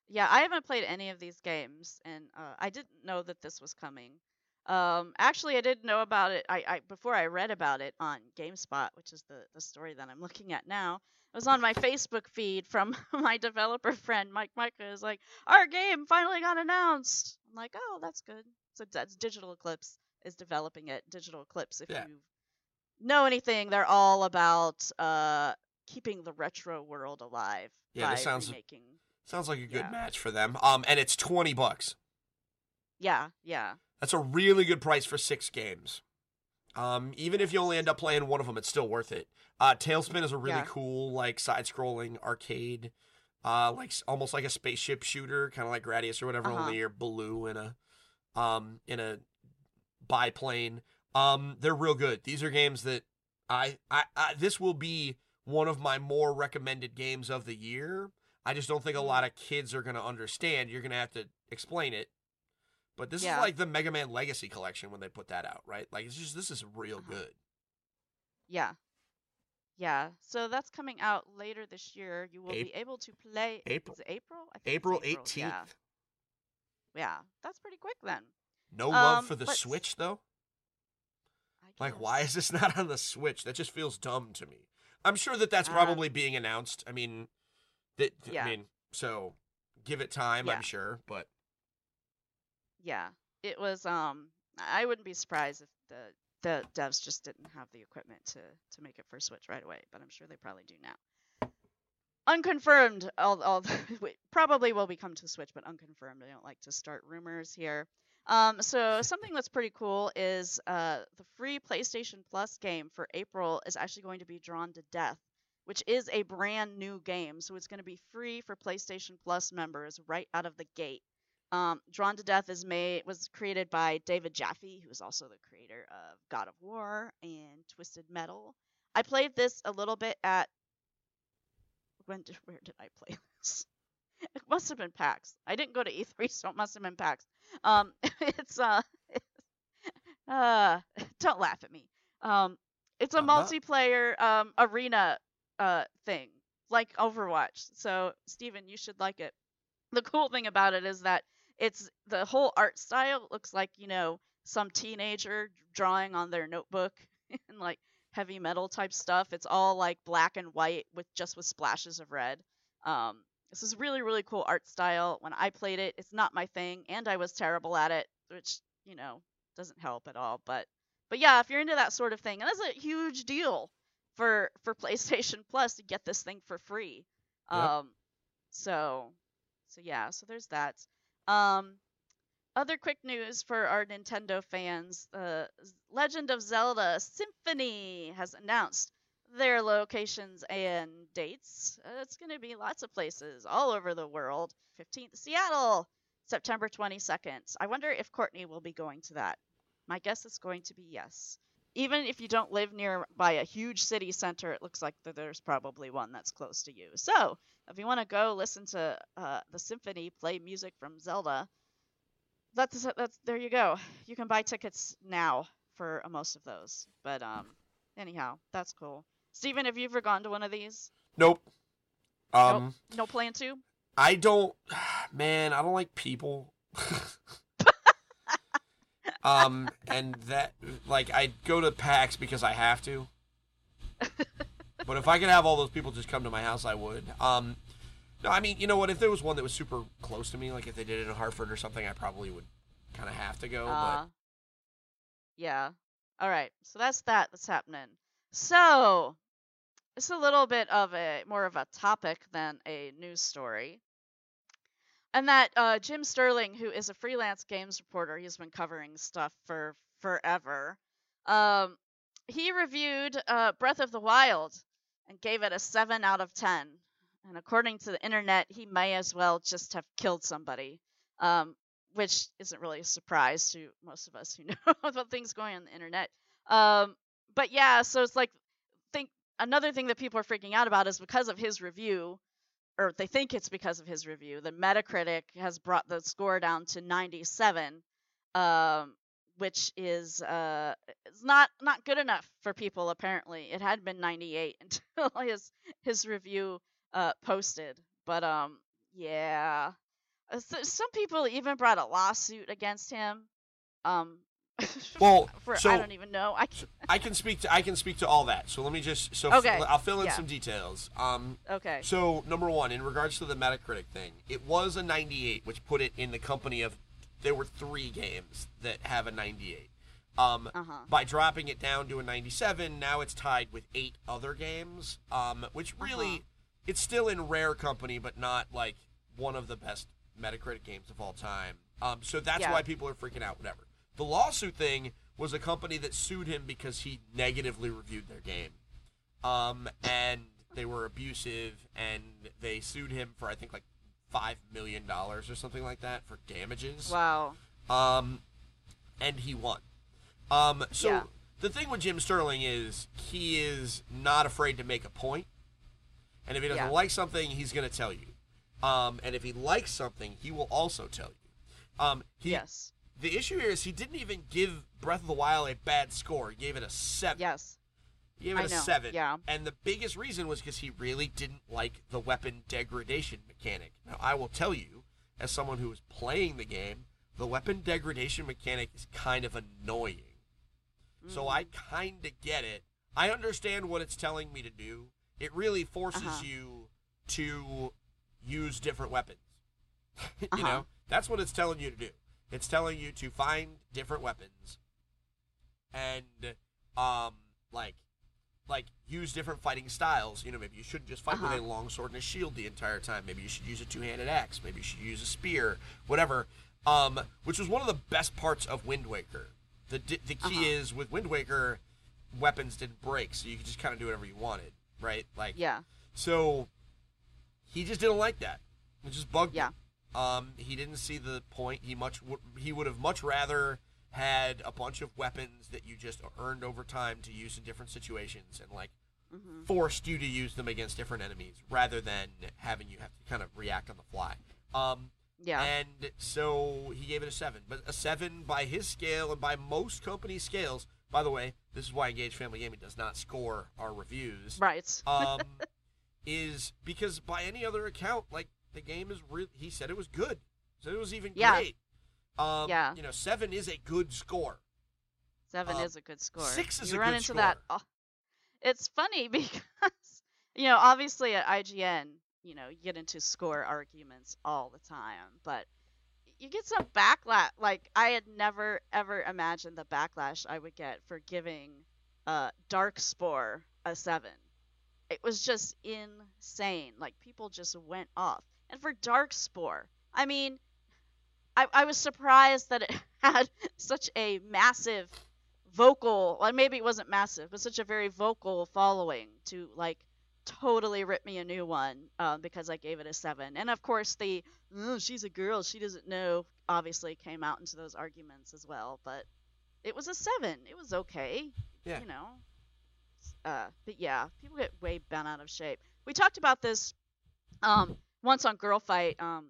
yeah I haven't played any of these games, and uh, I didn't know that this was coming. Um, actually, I didn't know about it. I, I before I read about it on GameSpot, which is the, the story that I'm looking at now. It was on my Facebook feed from my developer friend Mike Micah. Is like, our game finally got announced. I'm like, oh, that's good. So that's Digital Eclipse is developing it. Digital Eclipse, if yeah. you know anything, they're all about uh keeping the retro world alive. Yeah, by this sounds remaking. sounds like a good yeah. match for them. Um, and it's twenty bucks. Yeah, yeah. That's a really good price for six games. Um, even if you only end up playing one of them, it's still worth it. Uh, Tailspin is a really yeah. cool, like, side-scrolling arcade, uh, like almost like a spaceship shooter, kind of like Gradius or whatever. Uh-huh. Only you're blue in a, um, in a biplane. Um, they're real good. These are games that I, I, I, this will be one of my more recommended games of the year. I just don't think a lot of kids are going to understand. You're going to have to explain it. But this yeah. is like the Mega Man Legacy Collection when they put that out, right? Like, it's just, this is real uh-huh. good. Yeah. Yeah. So that's coming out later this year. You will a- be able to play... April. Is it April? I think April, it's April eighteenth. Yeah. yeah. That's pretty quick then. No um, love for the let's... Switch, though? Like, why is this not on the Switch? That just feels dumb to me. I'm sure that that's uh, probably being announced. I mean, that, yeah. I mean, so give it time, yeah. I'm sure, but... Yeah, it was, um, I wouldn't be surprised if the, the devs just didn't have the equipment to, to make it for Switch right away, but I'm sure they probably do now. Unconfirmed, I'll, I'll, probably will become to Switch, but unconfirmed. I don't like to start rumors here. Um, so something that's pretty cool is uh, the free PlayStation Plus game for April is actually going to be Drawn to Death, which is a brand new game. So it's going to be free for PlayStation Plus members right out of the gate. Um, Drawn to Death is made was created by David Jaffe, who is also the creator of God of War and Twisted Metal. I played this a little bit at when did where did I play this? It must have been PAX. I didn't go to E three, so it must have been PAX. Um, it's uh, uh, don't laugh at me. Um, it's a I'm multiplayer not... um arena uh thing like Overwatch. So Steven, you should like it. The cool thing about it is that it's the whole art style looks like, you know, some teenager drawing on their notebook and like heavy metal type stuff. It's all like black and white with just with splashes of red. Um, this is really, really cool art style. When I played it, it's not my thing, and I was terrible at it, which, you know, doesn't help at all. But but yeah, if you're into that sort of thing, and that's a huge deal for for PlayStation Plus to get this thing for free. Yep. Um, so so yeah, so there's that. Um, other quick news for our Nintendo fans: uh, Legend of Zelda Symphony has announced their locations and dates. Uh, it's going to be lots of places all over the world. fifteenth, Seattle, September twenty-second. I wonder if Courtney will be going to that. My guess is going to be yes. Even if you don't live near by a huge city center, it looks like that there's probably one that's close to you. So if you want to go listen to uh, the symphony play music from Zelda, that's that's there you go. You can buy tickets now for most of those. But um, anyhow, that's cool. Steven, have you ever gone to one of these? Nope. Um, nope. No plan to? I don't, man, I don't like people. um, and that, like, I go to PAX because I have to. But if I could have all those people just come to my house, I would. Um, no, I mean, you know what? If there was one that was super close to me, like if they did it in Hartford or something, I probably would kind of have to go. Uh, but... Yeah. All right. So that's that that's happening. So, it's a little bit of a more of a topic than a news story. And that uh, Jim Sterling, who is a freelance games reporter, he's been covering stuff for forever. Um, he reviewed uh, Breath of the Wild and gave it a seven out of ten. And according to the internet, he may as well just have killed somebody, um, which isn't really a surprise to most of us who know about things going on the internet. Um, but yeah, so it's like, think another thing that people are freaking out about is because of his review, or they think it's because of his review, the Metacritic has brought the score down to ninety-seven, um, which is uh, it's not, not good enough for people, apparently. It had been ninety-eight until his his review uh, posted. But um, yeah, some people even brought a lawsuit against him. Um, well, for, so, I don't even know. I can I can speak to I can speak to all that. So let me just so okay. f- I'll fill in yeah. some details. Um, okay. So number one, in regards to the Metacritic thing, it was a ninety-eight, which put it in the company of there were three games that have a ninety-eight. Um, uh-huh. By dropping it down to a ninety-seven, now it's tied with eight other games. Um, which really, uh-huh. it's still in rare company, but not like one of the best Metacritic games of all time. Um, so that's yeah. why people are freaking out. Whatever. The lawsuit thing was a company that sued him because he negatively reviewed their game. Um, and they were abusive, and they sued him for, I think, like five million dollars or something like that for damages. Wow. Um, and he won. Um, so yeah. the thing with Jim Sterling is he is not afraid to make a point. And if he doesn't yeah. like something, he's going to tell you. Um, and if he likes something, he will also tell you. Um, he, yes. The issue here is he didn't even give Breath of the Wild a bad score. He gave it a seven. Yes. He gave it I a know. seven. Yeah. And the biggest reason was because he really didn't like the weapon degradation mechanic. Now, I will tell you, as someone who was playing the game, the weapon degradation mechanic is kind of annoying. Mm. So I kind of get it. I understand what it's telling me to do. It really forces uh-huh. you to use different weapons. you uh-huh. know? That's what it's telling you to do. It's telling you to find different weapons and, um, like, like use different fighting styles. You know, maybe you shouldn't just fight uh-huh. with a long sword and a shield the entire time. Maybe you should use a two-handed axe. Maybe you should use a spear, whatever, um, which was one of the best parts of Wind Waker. The di- the key uh-huh. is, with Wind Waker, weapons didn't break, so you could just kind of do whatever you wanted, right? Like, yeah. So he just didn't like that. It just bugged yeah. me. Um, he didn't see the point. He much w- he would have much rather had a bunch of weapons that you just earned over time to use in different situations and like mm-hmm. forced you to use them against different enemies rather than having you have to kind of react on the fly. Um, yeah. And so he gave it a seven. But a seven by his scale and by most company scales. By the way, this is why Engage Family Gaming does not score our reviews. Right. um, is because by any other account, like, the game is real. He said it was good. So it was even yeah. great. Um, yeah. You know, seven is a good score. Seven um, is a good score. Six is you a run good into score. That. Oh, it's funny because, you know, obviously at I G N, you know, you get into score arguments all the time, but you get some backlash. Like, I had never, ever imagined the backlash I would get for giving uh, Darkspore a seven. It was just insane. Like, people just went off. And for Darkspore, I mean, I, I was surprised that it had such a massive vocal, like, maybe it wasn't massive, but such a very vocal following to, like, totally rip me a new one um, because I gave it a seven. And, of course, the, oh, she's a girl, she doesn't know, obviously came out into those arguments as well. But it was a seven. It was okay, yeah. you know. Uh, but, yeah, people get way bent out of shape. We talked about this um, once on Girl Fight. Um,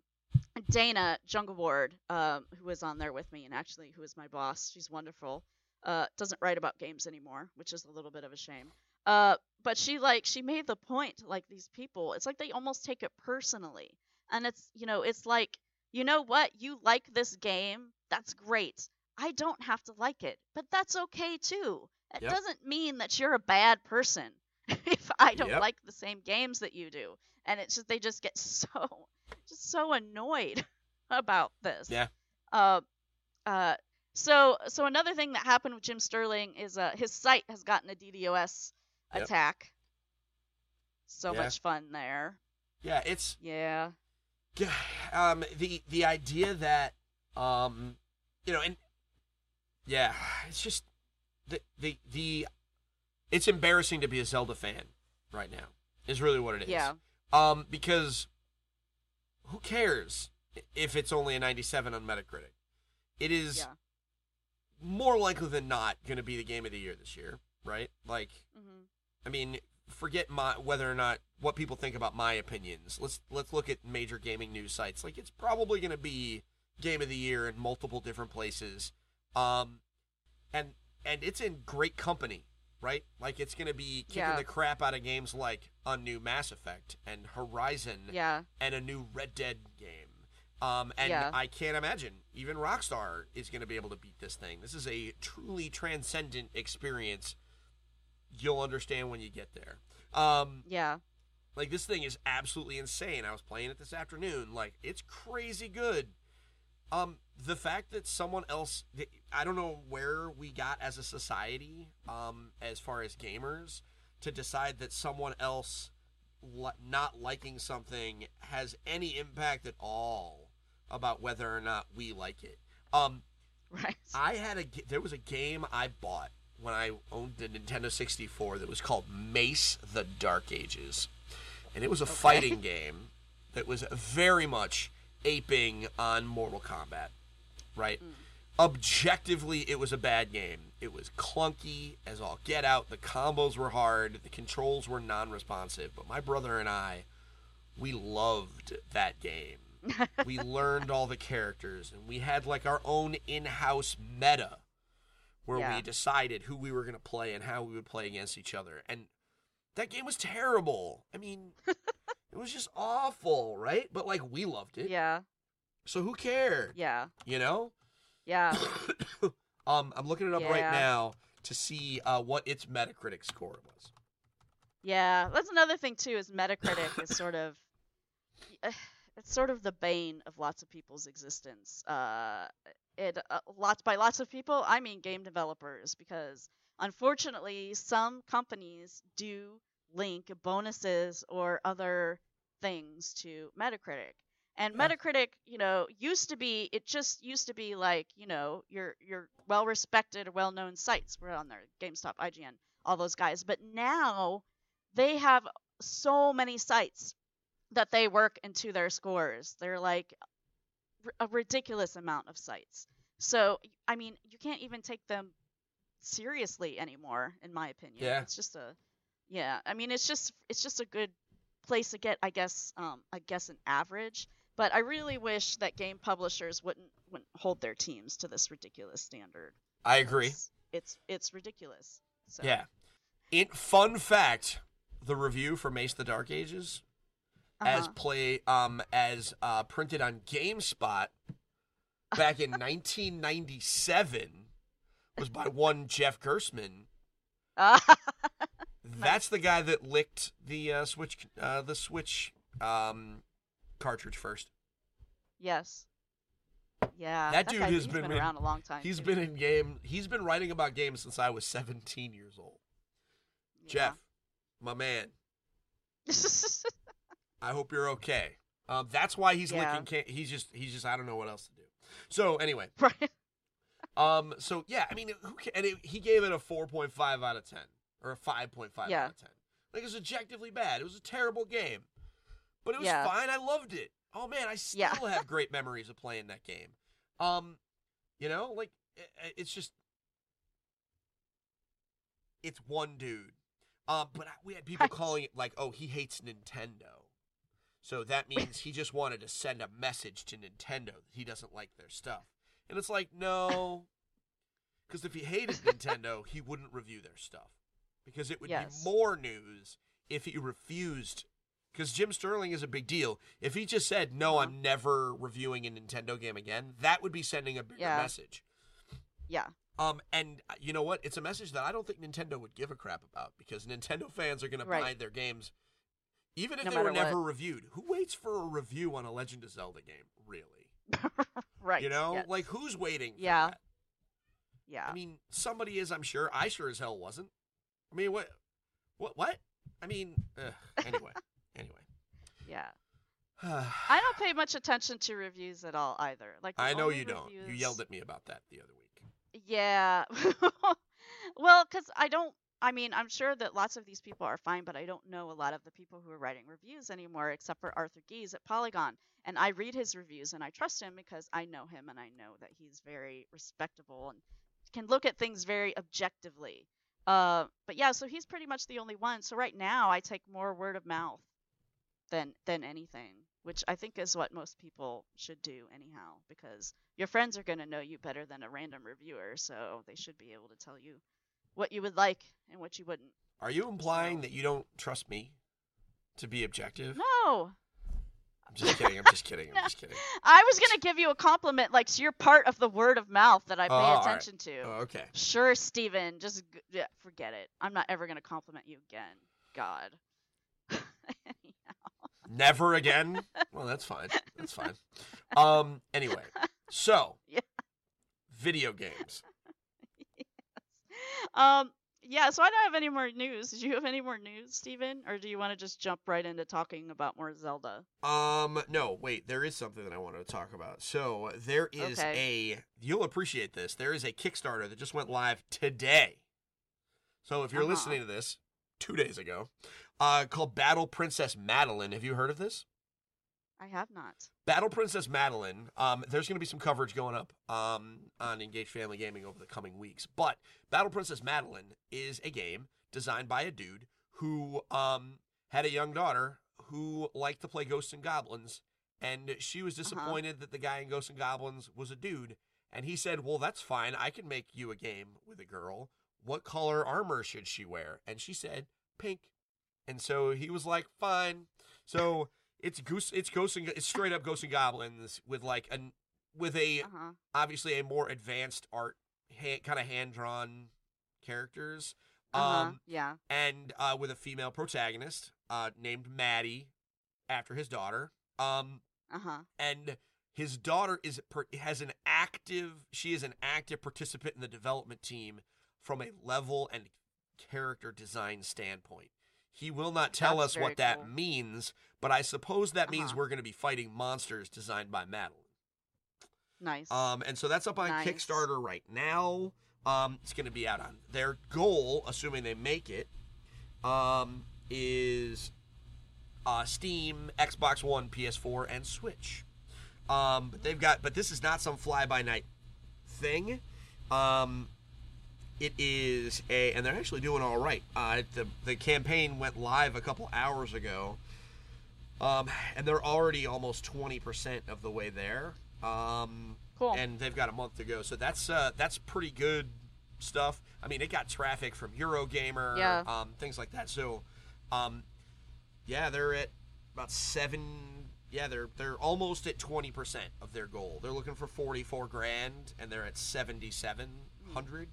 Dana Jungle Ward, um, who was on there with me and actually who is my boss, she's wonderful, uh, doesn't write about games anymore, which is a little bit of a shame. Uh, but she, like, she made the point, like, these people, it's like they almost take it personally. And it's, you know, it's like, you know what? You like this game. That's great. I don't have to like it, but that's okay, too. It yep. doesn't mean that you're a bad person if I don't yep. like the same games that you do. And it's just, they just get so, just so annoyed about this. Yeah. Uh, uh, so, so another thing that happened with Jim Sterling is, uh, his site has gotten a DDoS yep. attack. So yeah. much fun there. Yeah. It's, yeah. Yeah. Um, the, the idea that, um, you know, and yeah, it's just the, the, the, it's embarrassing to be a Zelda fan right now is really what it is. Yeah. Um, because who cares if it's only a ninety-seven on Metacritic? It is yeah. more likely than not going to be the game of the year this year, right? Like, mm-hmm. I mean, forget my whether or not what people think about my opinions. Let's let's look at major gaming news sites. Like, it's probably going to be game of the year in multiple different places, um, and and it's in great company. Right? Like, it's going to be kicking yeah. the crap out of games like a new Mass Effect and Horizon yeah. and a new Red Dead game. Um, and yeah. I can't imagine even Rockstar is going to be able to beat this thing. This is a truly transcendent experience. You'll understand when you get there. Um, yeah. Like, this thing is absolutely insane. I was playing it this afternoon. Like, it's crazy good. Um, the fact that someone else, I don't know where we got as a society, um, as far as gamers, to decide that someone else li- not liking something has any impact at all about whether or not we like it. Um, right. I had a, there was a game I bought when I owned the Nintendo sixty-four that was called Mace: The Dark Ages. And it was a okay. fighting game that was very much aping on Mortal Kombat, right? Mm. Objectively, it was a bad game. It was clunky as all get out. The combos were hard. The controls were non-responsive. But my brother and I, we loved that game. We learned all the characters, and we had, like, our own in-house meta where yeah. we decided who we were going to play and how we would play against each other. And that game was terrible. I mean... It was just awful, right? But, like, we loved it. Yeah. So who cared? Yeah. You know? Yeah. um, I'm looking it up yeah. right now to see uh, what its Metacritic score was. Yeah. That's another thing, too, is Metacritic is sort of... It's sort of the bane of lots of people's existence. Uh, it uh, lots by lots of people, I mean game developers, because, unfortunately, some companies do... link bonuses or other things to Metacritic. And yeah. Metacritic, you know, used to be, it just used to be like, you know, your your well-respected, well-known sites were on there, GameStop, I G N, all those guys. But now they have so many sites that they work into their scores. They're like a ridiculous amount of sites. So, I mean, you can't even take them seriously anymore, in my opinion. Yeah. It's just a... Yeah, I mean, it's just it's just a good place to get, I guess, um, I guess an average. But I really wish that game publishers wouldn't wouldn't hold their teams to this ridiculous standard. I agree. It's it's, it's ridiculous. So. Yeah. It, fun fact: the review for Mace: The Dark Ages, uh-huh. as play um as uh, printed on GameSpot back in nineteen ninety-seven, was by one Jeff Gerstmann. Uh- That's the guy that licked the uh, Switch, uh, the Switch um, cartridge first. Yes. Yeah. That, that dude has been, been around in, a long time. He's too. been in game. He's been writing about games since I was seventeen years old. Yeah. Jeff, my man. I hope you're okay. Um, that's why he's yeah. licking. Can- he's just. He's just. I don't know what else to do. So anyway. Right. um. So yeah. I mean, who can- and it, he gave it a four point five out of ten. Or a five point five yeah. out of ten. Like, it was objectively bad. It was a terrible game. But it was yeah. fine. I loved it. Oh, man, I still yeah. have great memories of playing that game. Um, you know, like, it, it's just... It's one dude. Um, but I, we had people calling it, like, oh, he hates Nintendo. So that means he just wanted to send a message to Nintendo that he doesn't like their stuff. And it's like, no. Because if he hated Nintendo, he wouldn't review their stuff. Because it would yes. be more news if he refused. Because Jim Sterling is a big deal. If he just said, no, I'm never reviewing a Nintendo game again, that would be sending a bigger yeah. message. Yeah. Um, and you know what? It's a message that I don't think Nintendo would give a crap about. Because Nintendo fans are going right. to buy their games, even if no they were never what. reviewed. Who waits for a review on a Legend of Zelda game, really? Right. You know? Yes. Like, who's waiting for yeah. that? Yeah. I mean, somebody is, I'm sure. I sure as hell wasn't. I mean, what, what, what? I mean, ugh, anyway, anyway. Yeah. I don't pay much attention to reviews at all either. Like I know you reviews... don't. You yelled at me about that the other week. Yeah. Well, because I don't, I mean, I'm sure that lots of these people are fine, but I don't know a lot of the people who are writing reviews anymore, except for Arthur Gies at Polygon. And I read his reviews and I trust him because I know him and I know that he's very respectable and can look at things very objectively. Uh, but yeah, so he's pretty much the only one. So right now I take more word of mouth than than anything, which I think is what most people should do anyhow, because your friends are going to know you better than a random reviewer, so they should be able to tell you what you would like and what you wouldn't. Are you implying that you don't trust me to be objective? No. I'm just kidding. I'm just kidding. I'm just kidding. I was going to give you a compliment. Like, so you're part of the word of mouth that I pay oh, attention right. to. Oh, okay. Sure, Steven. Just yeah, forget it. I'm not ever going to compliment you again. God. Never again? Well, that's fine. That's fine. Um. Anyway. So. Yeah. Video games. Yes. Um. Yeah, so I don't have any more news. Did you have any more news, Steven? Or do you want to just jump right into talking about more Zelda? Um, no, wait. There is something that I wanted to talk about. So there is okay. a, you'll appreciate this, there is a Kickstarter that just went live today. So if you're uh-huh. listening to this, two days ago, uh, called Battle Princess Madeline. Have you heard of this? I have not. Battle Princess Madeline. Um, there's going to be some coverage going up um, on Engage Family Gaming over the coming weeks. But Battle Princess Madeline is a game designed by a dude who um, had a young daughter who liked to play Ghosts and Goblins. And she was disappointed uh-huh. that the guy in Ghosts and Goblins was a dude. And he said, well, that's fine. I can make you a game with a girl. What color armor should she wear? And she said, pink. And so he was like, fine. So... It's goose. It's ghosts. And, it's straight up Ghosts and Goblins with like an with a uh-huh. obviously a more advanced art, ha- kind of hand drawn characters. Uh-huh. Um, yeah. And uh, with a female protagonist uh, named Maddie, after his daughter. Um, uh huh. And his daughter is has an active. She is an active participant in the development team from a level and character design standpoint. He will not tell That's us what that cool. means, but I suppose that means uh-huh. we're going to be fighting monsters designed by Madeline. Nice. Um, and so that's up on nice. Kickstarter right now. Um, it's going to be out on their goal, assuming they make it, um, is uh, Steam, Xbox One, P S four, and Switch. Um, but they've got, but this is not some fly-by-night thing. Um, It is a, and they're actually doing all right. Uh, the, the campaign went live a couple hours ago, um, and they're already almost twenty percent of the way there. Um, cool. And they've got a month to go, so that's uh, that's pretty good stuff. I mean, it got traffic from Eurogamer, yeah. um, things like that. So, um, yeah, they're at about seven. Yeah, they're they're almost at twenty percent of their goal. They're looking for forty-four grand, and they're at seventy-seven hundred.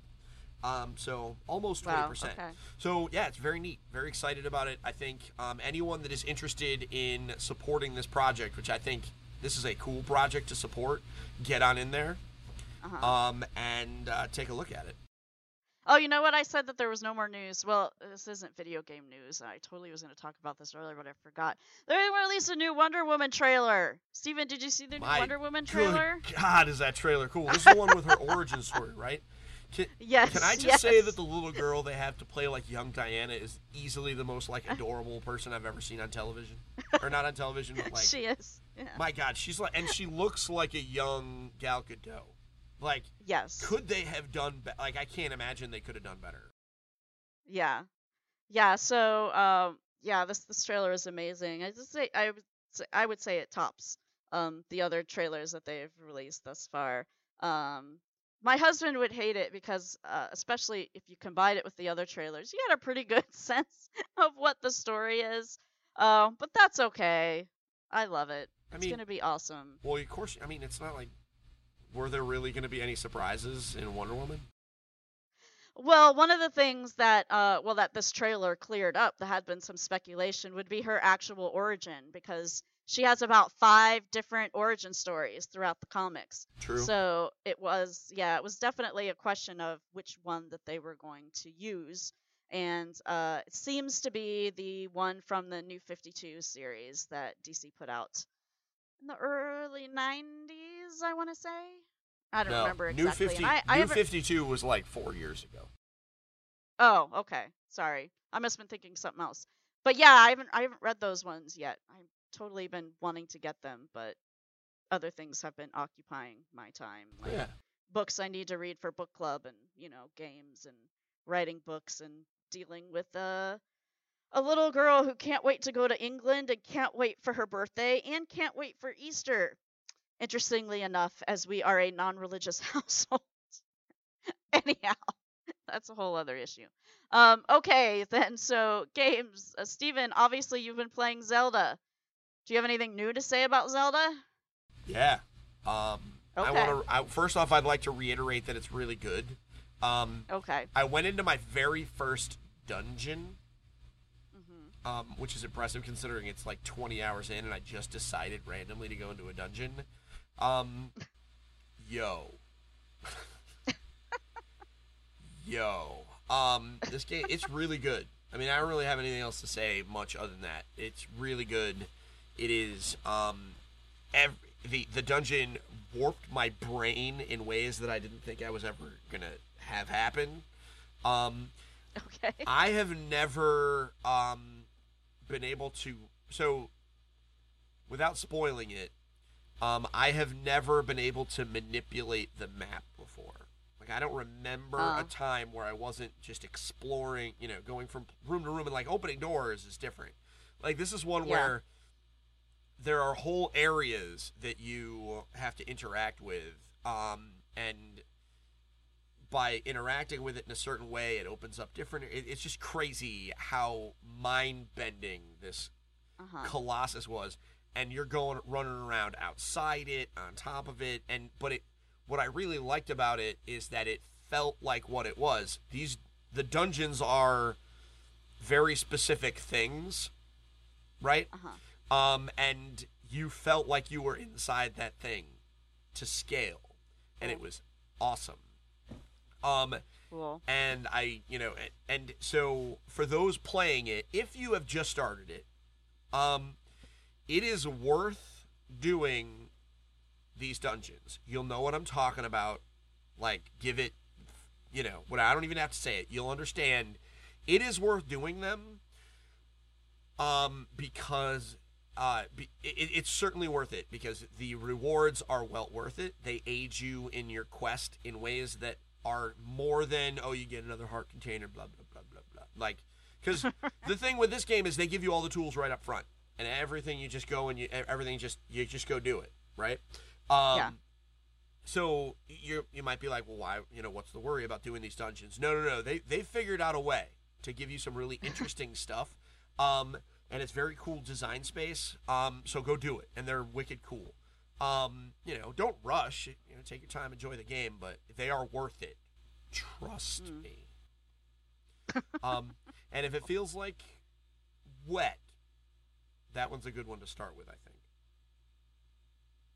Um, so almost twenty wow, percent. Okay. So yeah, it's very neat. Very excited about it. I think um, anyone that is interested in supporting this project, which I think this is a cool project to support, get on in there uh-huh. um, and uh, take a look at it. Oh, you know what? I said that there was no more news. Well, this isn't video game news. I totally was going to talk about this earlier, but I forgot. They released a new Wonder Woman trailer. Steven, did you see the new My Wonder Woman trailer? Good God, is that trailer cool? This is the one with her origin story, right? Can, yes. Can I just yes. say that the little girl they have to play like young Diana is easily the most like adorable person I've ever seen on television, or not on television, but like she is. Yeah. My God, she's like, and she looks like a young Gal Gadot. Like, yes. Could they have done be- like I can't imagine they could have done better. Yeah, yeah. So, um, yeah, this this trailer is amazing. I just say I would say, I would say it tops um the other trailers that they've released thus far. Um. My husband would hate it because, uh, especially if you combine it with the other trailers, you get a pretty good sense of what the story is. Uh, but that's okay. I love it. I it's going to be awesome. Well, of course, I mean, it's not like, were there really going to be any surprises in Wonder Woman? Well, one of the things that, uh, well, that this trailer cleared up, there had been some speculation, would be her actual origin, because she has about five different origin stories throughout the comics. True. So it was, yeah, it was definitely a question of which one that they were going to use. And uh, it seems to be the one from the New fifty-two series that D C put out in the early nineties, I want to say. I don't no, remember exactly. New, fifty, I, I New ever... fifty-two was like four years ago. Oh, okay. Sorry. I must have been thinking something else. But yeah, I haven't, I haven't read those ones yet. I'm totally been wanting to get them, but other things have been occupying my time, like yeah. books I need to read for book club, and you know, games and writing books, and dealing with uh, a little girl who can't wait to go to England, and can't wait for her birthday, and can't wait for Easter, interestingly enough, as we are a non-religious household. Anyhow, that's a whole other issue. Um, okay, then, so games. Uh, Steven, obviously you've been playing Zelda. Do you have anything new to say about Zelda? Yeah. Um, okay. I wanna, I, first off, I'd like to reiterate that it's really good. Um, okay. I went into my very first dungeon, mm-hmm. um, which is impressive considering it's like twenty hours in, and I just decided randomly to go into a dungeon. Um, yo. yo. Um, this game, it's really good. I mean, I don't really have anything else to say much other than that. It's really good. It is, um, every, the, the dungeon warped my brain in ways that I didn't think I was ever going to have happen. Um, okay. I have never, um, been able to, so, without spoiling it, um, I have never been able to manipulate the map before. Like, I don't remember uh. a time where I wasn't just exploring, you know, going from room to room, and, like, opening doors is different. Like, this is one yeah. where there are whole areas that you have to interact with, um, and by interacting with it in a certain way, it opens up different... It, it's just crazy how mind-bending this uh-huh. colossus was, and you're going running around outside it, on top of it, and but it, what I really liked about it is that it felt like what it was. These the dungeons are very specific things, right? Uh-huh. Um, and you felt like you were inside that thing to scale, and it was awesome. Um, cool. And I, you know, and, and so for those playing it, if you have just started it, um, it is worth doing these dungeons. You'll know what I'm talking about. Like, give it, you know, what I don't even have to say it. You'll understand. It is worth doing them, um, because Uh, it, it's certainly worth it because the rewards are well worth it. They aid you in your quest in ways that are more than, oh, you get another heart container, blah, blah, blah, blah, blah. Like, because the thing with this game is they give you all the tools right up front. And everything, you just go and you, everything just, you just go do it, right? Um, yeah. So you you might be like, well, why, you know, what's the worry about doing these dungeons? No, no, no. They, they figured out a way to give you some really interesting stuff. Um, and it's very cool design space. Um, so go do it. And they're wicked cool. Um, you know, don't rush. You know, take your time, enjoy the game, but they are worth it. Trust mm. me. um, and if it feels like wet, that one's a good one to start with, I think.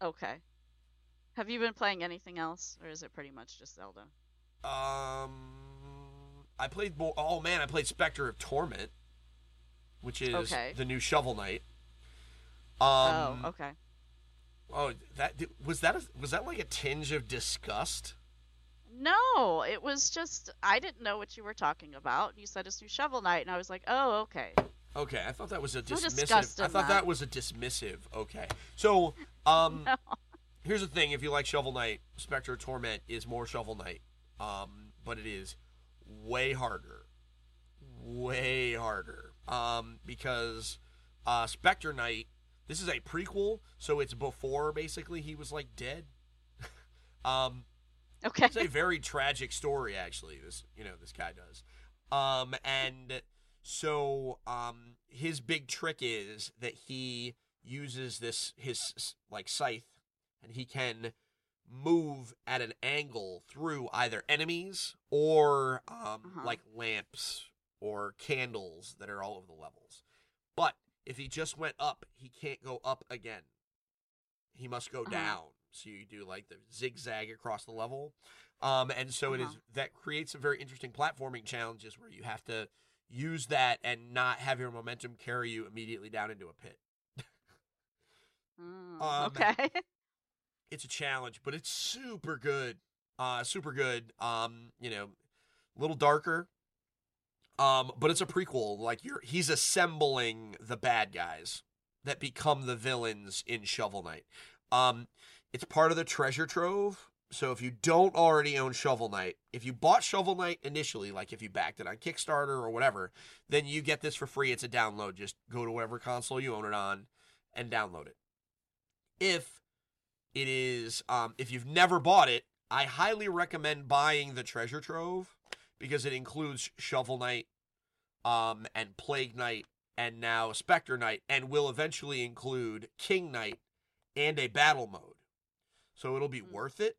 Okay. Have you been playing anything else, or is it pretty much just Zelda? Um, I played. Bo- oh man, I played Spectre of Torment, which is okay. the new Shovel Knight. Um, oh, okay. Oh, that was that. A, was that like a tinge of disgust? No, it was just I didn't know what you were talking about. You said it's new Shovel Knight, and I was like, oh, okay. Okay, I thought that was a dismissive. I thought that. that was a dismissive. Okay, so um, no. here's the thing: if you like Shovel Knight, Spectre of Torment is more Shovel Knight, um, but it is way harder, way harder, um, because uh, Spectre Knight. This is a prequel, so it's before basically he was like dead. um, okay, it's a very tragic story, actually. This you know this guy does, um, and. So, um, his big trick is that he uses this, his, like, scythe, and he can move at an angle through either enemies or, um, uh-huh. like, lamps or candles that are all over the levels. But if he just went up, he can't go up again. He must go uh-huh. down. So you do, like, the zigzag across the level. Um, and so uh-huh. it is, that creates some very interesting platforming challenges where you have to use that and not have your momentum carry you immediately down into a pit. mm, um, okay. It's a challenge, but it's super good. Uh, super good. Um, you know, a little darker. Um, but it's a prequel. Like you're, he's assembling the bad guys that become the villains in Shovel Knight. Um, it's part of the treasure trove. So if you don't already own Shovel Knight, if you bought Shovel Knight initially, like if you backed it on Kickstarter or whatever, then you get this for free. It's a download. Just go to whatever console you own it on and download it. If it is, um, if you've never bought it, I highly recommend buying the Treasure Trove because it includes Shovel Knight, um, and Plague Knight and now Spectre Knight and will eventually include King Knight and a battle mode. So it'll be mm-hmm. worth it.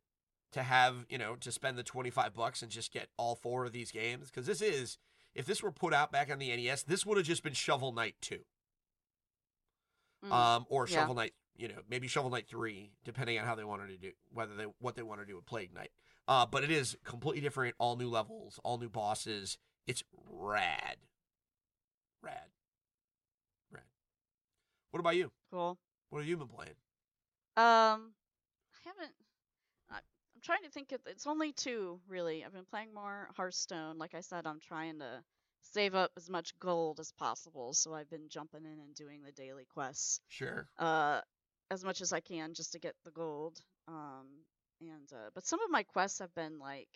To have, you know, to spend the twenty-five bucks and just get all four of these games. Because this is, if this were put out back on the N E S, this would have just been Shovel Knight two. Mm, um, or Shovel yeah. Knight, you know, maybe Shovel Knight three, depending on how they wanted to do, whether they, what they want to do with Plague Knight. Uh, but it is completely different, all new levels, all new bosses. It's rad. Rad. Rad. What about you? Cool. What have you been playing? Um, I haven't. Trying to think, of, it's only two really. I've been playing more Hearthstone. Like I said, I'm trying to save up as much gold as possible, so I've been jumping in and doing the daily quests. Sure. Uh, as much as I can, just to get the gold. Um, and uh, but some of my quests have been like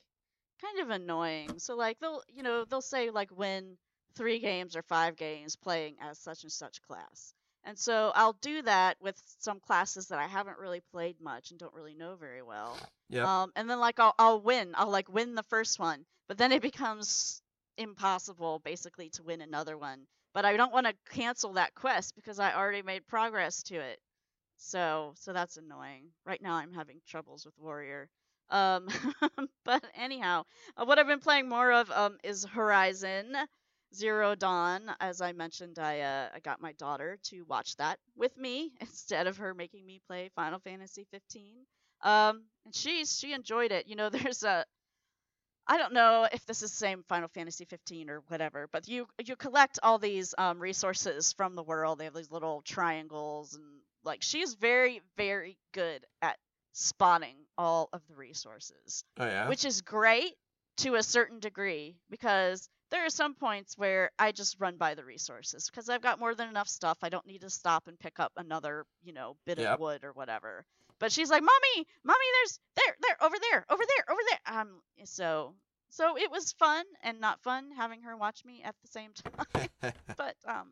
kind of annoying. So like they'll, you know, they'll say like win three games or five games playing as such and such class. And so I'll do that with some classes that I haven't really played much and don't really know very well. Yeah. Um, and then like I'll I'll win. I'll like win the first one, but then it becomes impossible basically to win another one. But I don't want to cancel that quest because I already made progress to it. So so that's annoying. Right now I'm having troubles with Warrior. Um, but anyhow, uh, what I've been playing more of um is Horizon Zero Dawn. As I mentioned, I uh, I got my daughter to watch that with me instead of her making me play Final Fantasy fifteen. Um, and she she enjoyed it. You know, there's a I don't know if this is the same Final Fantasy fifteen or whatever, but you you collect all these um, resources from the world. They have these little triangles and like she's very very good at spotting all of the resources. Oh yeah. Which is great to a certain degree because there are some points where I just run by the resources because I've got more than enough stuff. I don't need to stop and pick up another, you know, bit yep. of wood or whatever. But she's like, mommy, mommy, there's there, there, over there, over there, over there. Um, so, so it was fun and not fun having her watch me at the same time. but, um,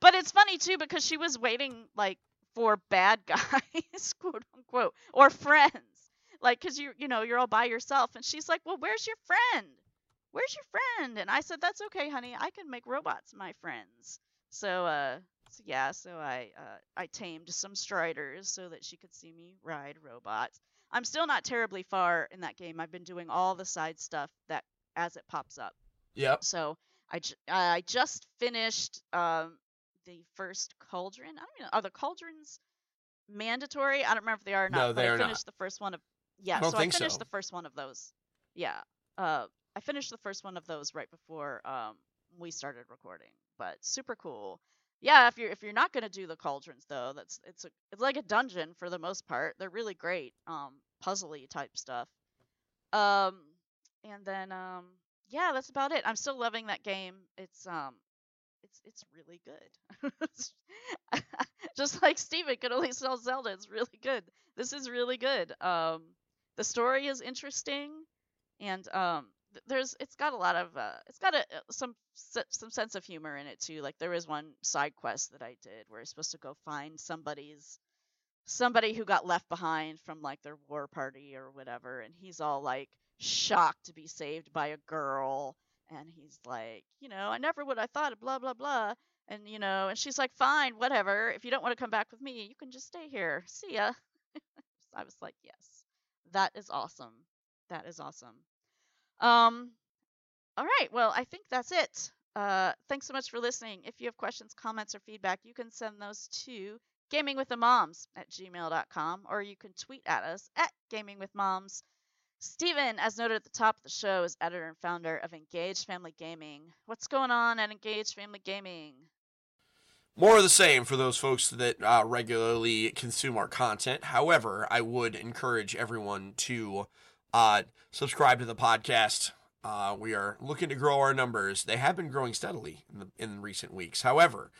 but it's funny too, because she was waiting like for bad guys, quote unquote, or friends. Like, cause you, you know, you're all by yourself. And she's like, well, where's your friend? Where's your friend? And I said, that's okay, honey. I can make robots my friends. So, uh, so yeah, so I, uh, I tamed some striders so that she could see me ride robots. I'm still not terribly far in that game. I've been doing all the side stuff that as it pops up. Yep. So I, ju- I just finished, um, the first cauldron. I don't know. Are the cauldrons mandatory? I don't remember if they are or not. No, they are not. I finished the first one of, yeah, so I finished the first one of those. Yeah. Uh, I finished the first one of those right before, um, we started recording, but super cool. Yeah, if you're if you're not gonna do the cauldrons though, that's it's a, it's like a dungeon for the most part. They're really great, um, puzzly type stuff. Um, and then um, yeah, that's about it. I'm still loving that game. It's um, it's it's really good. Just like Steven could only sell Zelda. It's really good. This is really good. Um, the story is interesting, and um. There's, it's got a lot of, uh, it's got a, some, some sense of humor in it too. Like there was one side quest that I did where I was supposed to go find somebody's, somebody who got left behind from like their war party or whatever. And he's all like shocked to be saved by a girl. And he's like, you know, I never would have thought of blah, blah, blah. And, you know, and she's like, fine, whatever. If you don't want to come back with me, you can just stay here. See ya. So I was like, yes, that is awesome. That is awesome. Um, all right. Well, I think that's it. Uh, thanks so much for listening. If you have questions, comments, or feedback, you can send those to gamingwiththemoms at gmail dot com, or you can tweet at us at gamingwithmoms. Steven, as noted at the top of the show, is editor and founder of Engage Family Gaming. What's going on at Engage Family Gaming? More of the same for those folks that uh, regularly consume our content. However, I would encourage everyone to... Uh, subscribe to the podcast. Uh, we are looking to grow our numbers. They have been growing steadily in, the, in recent weeks. However,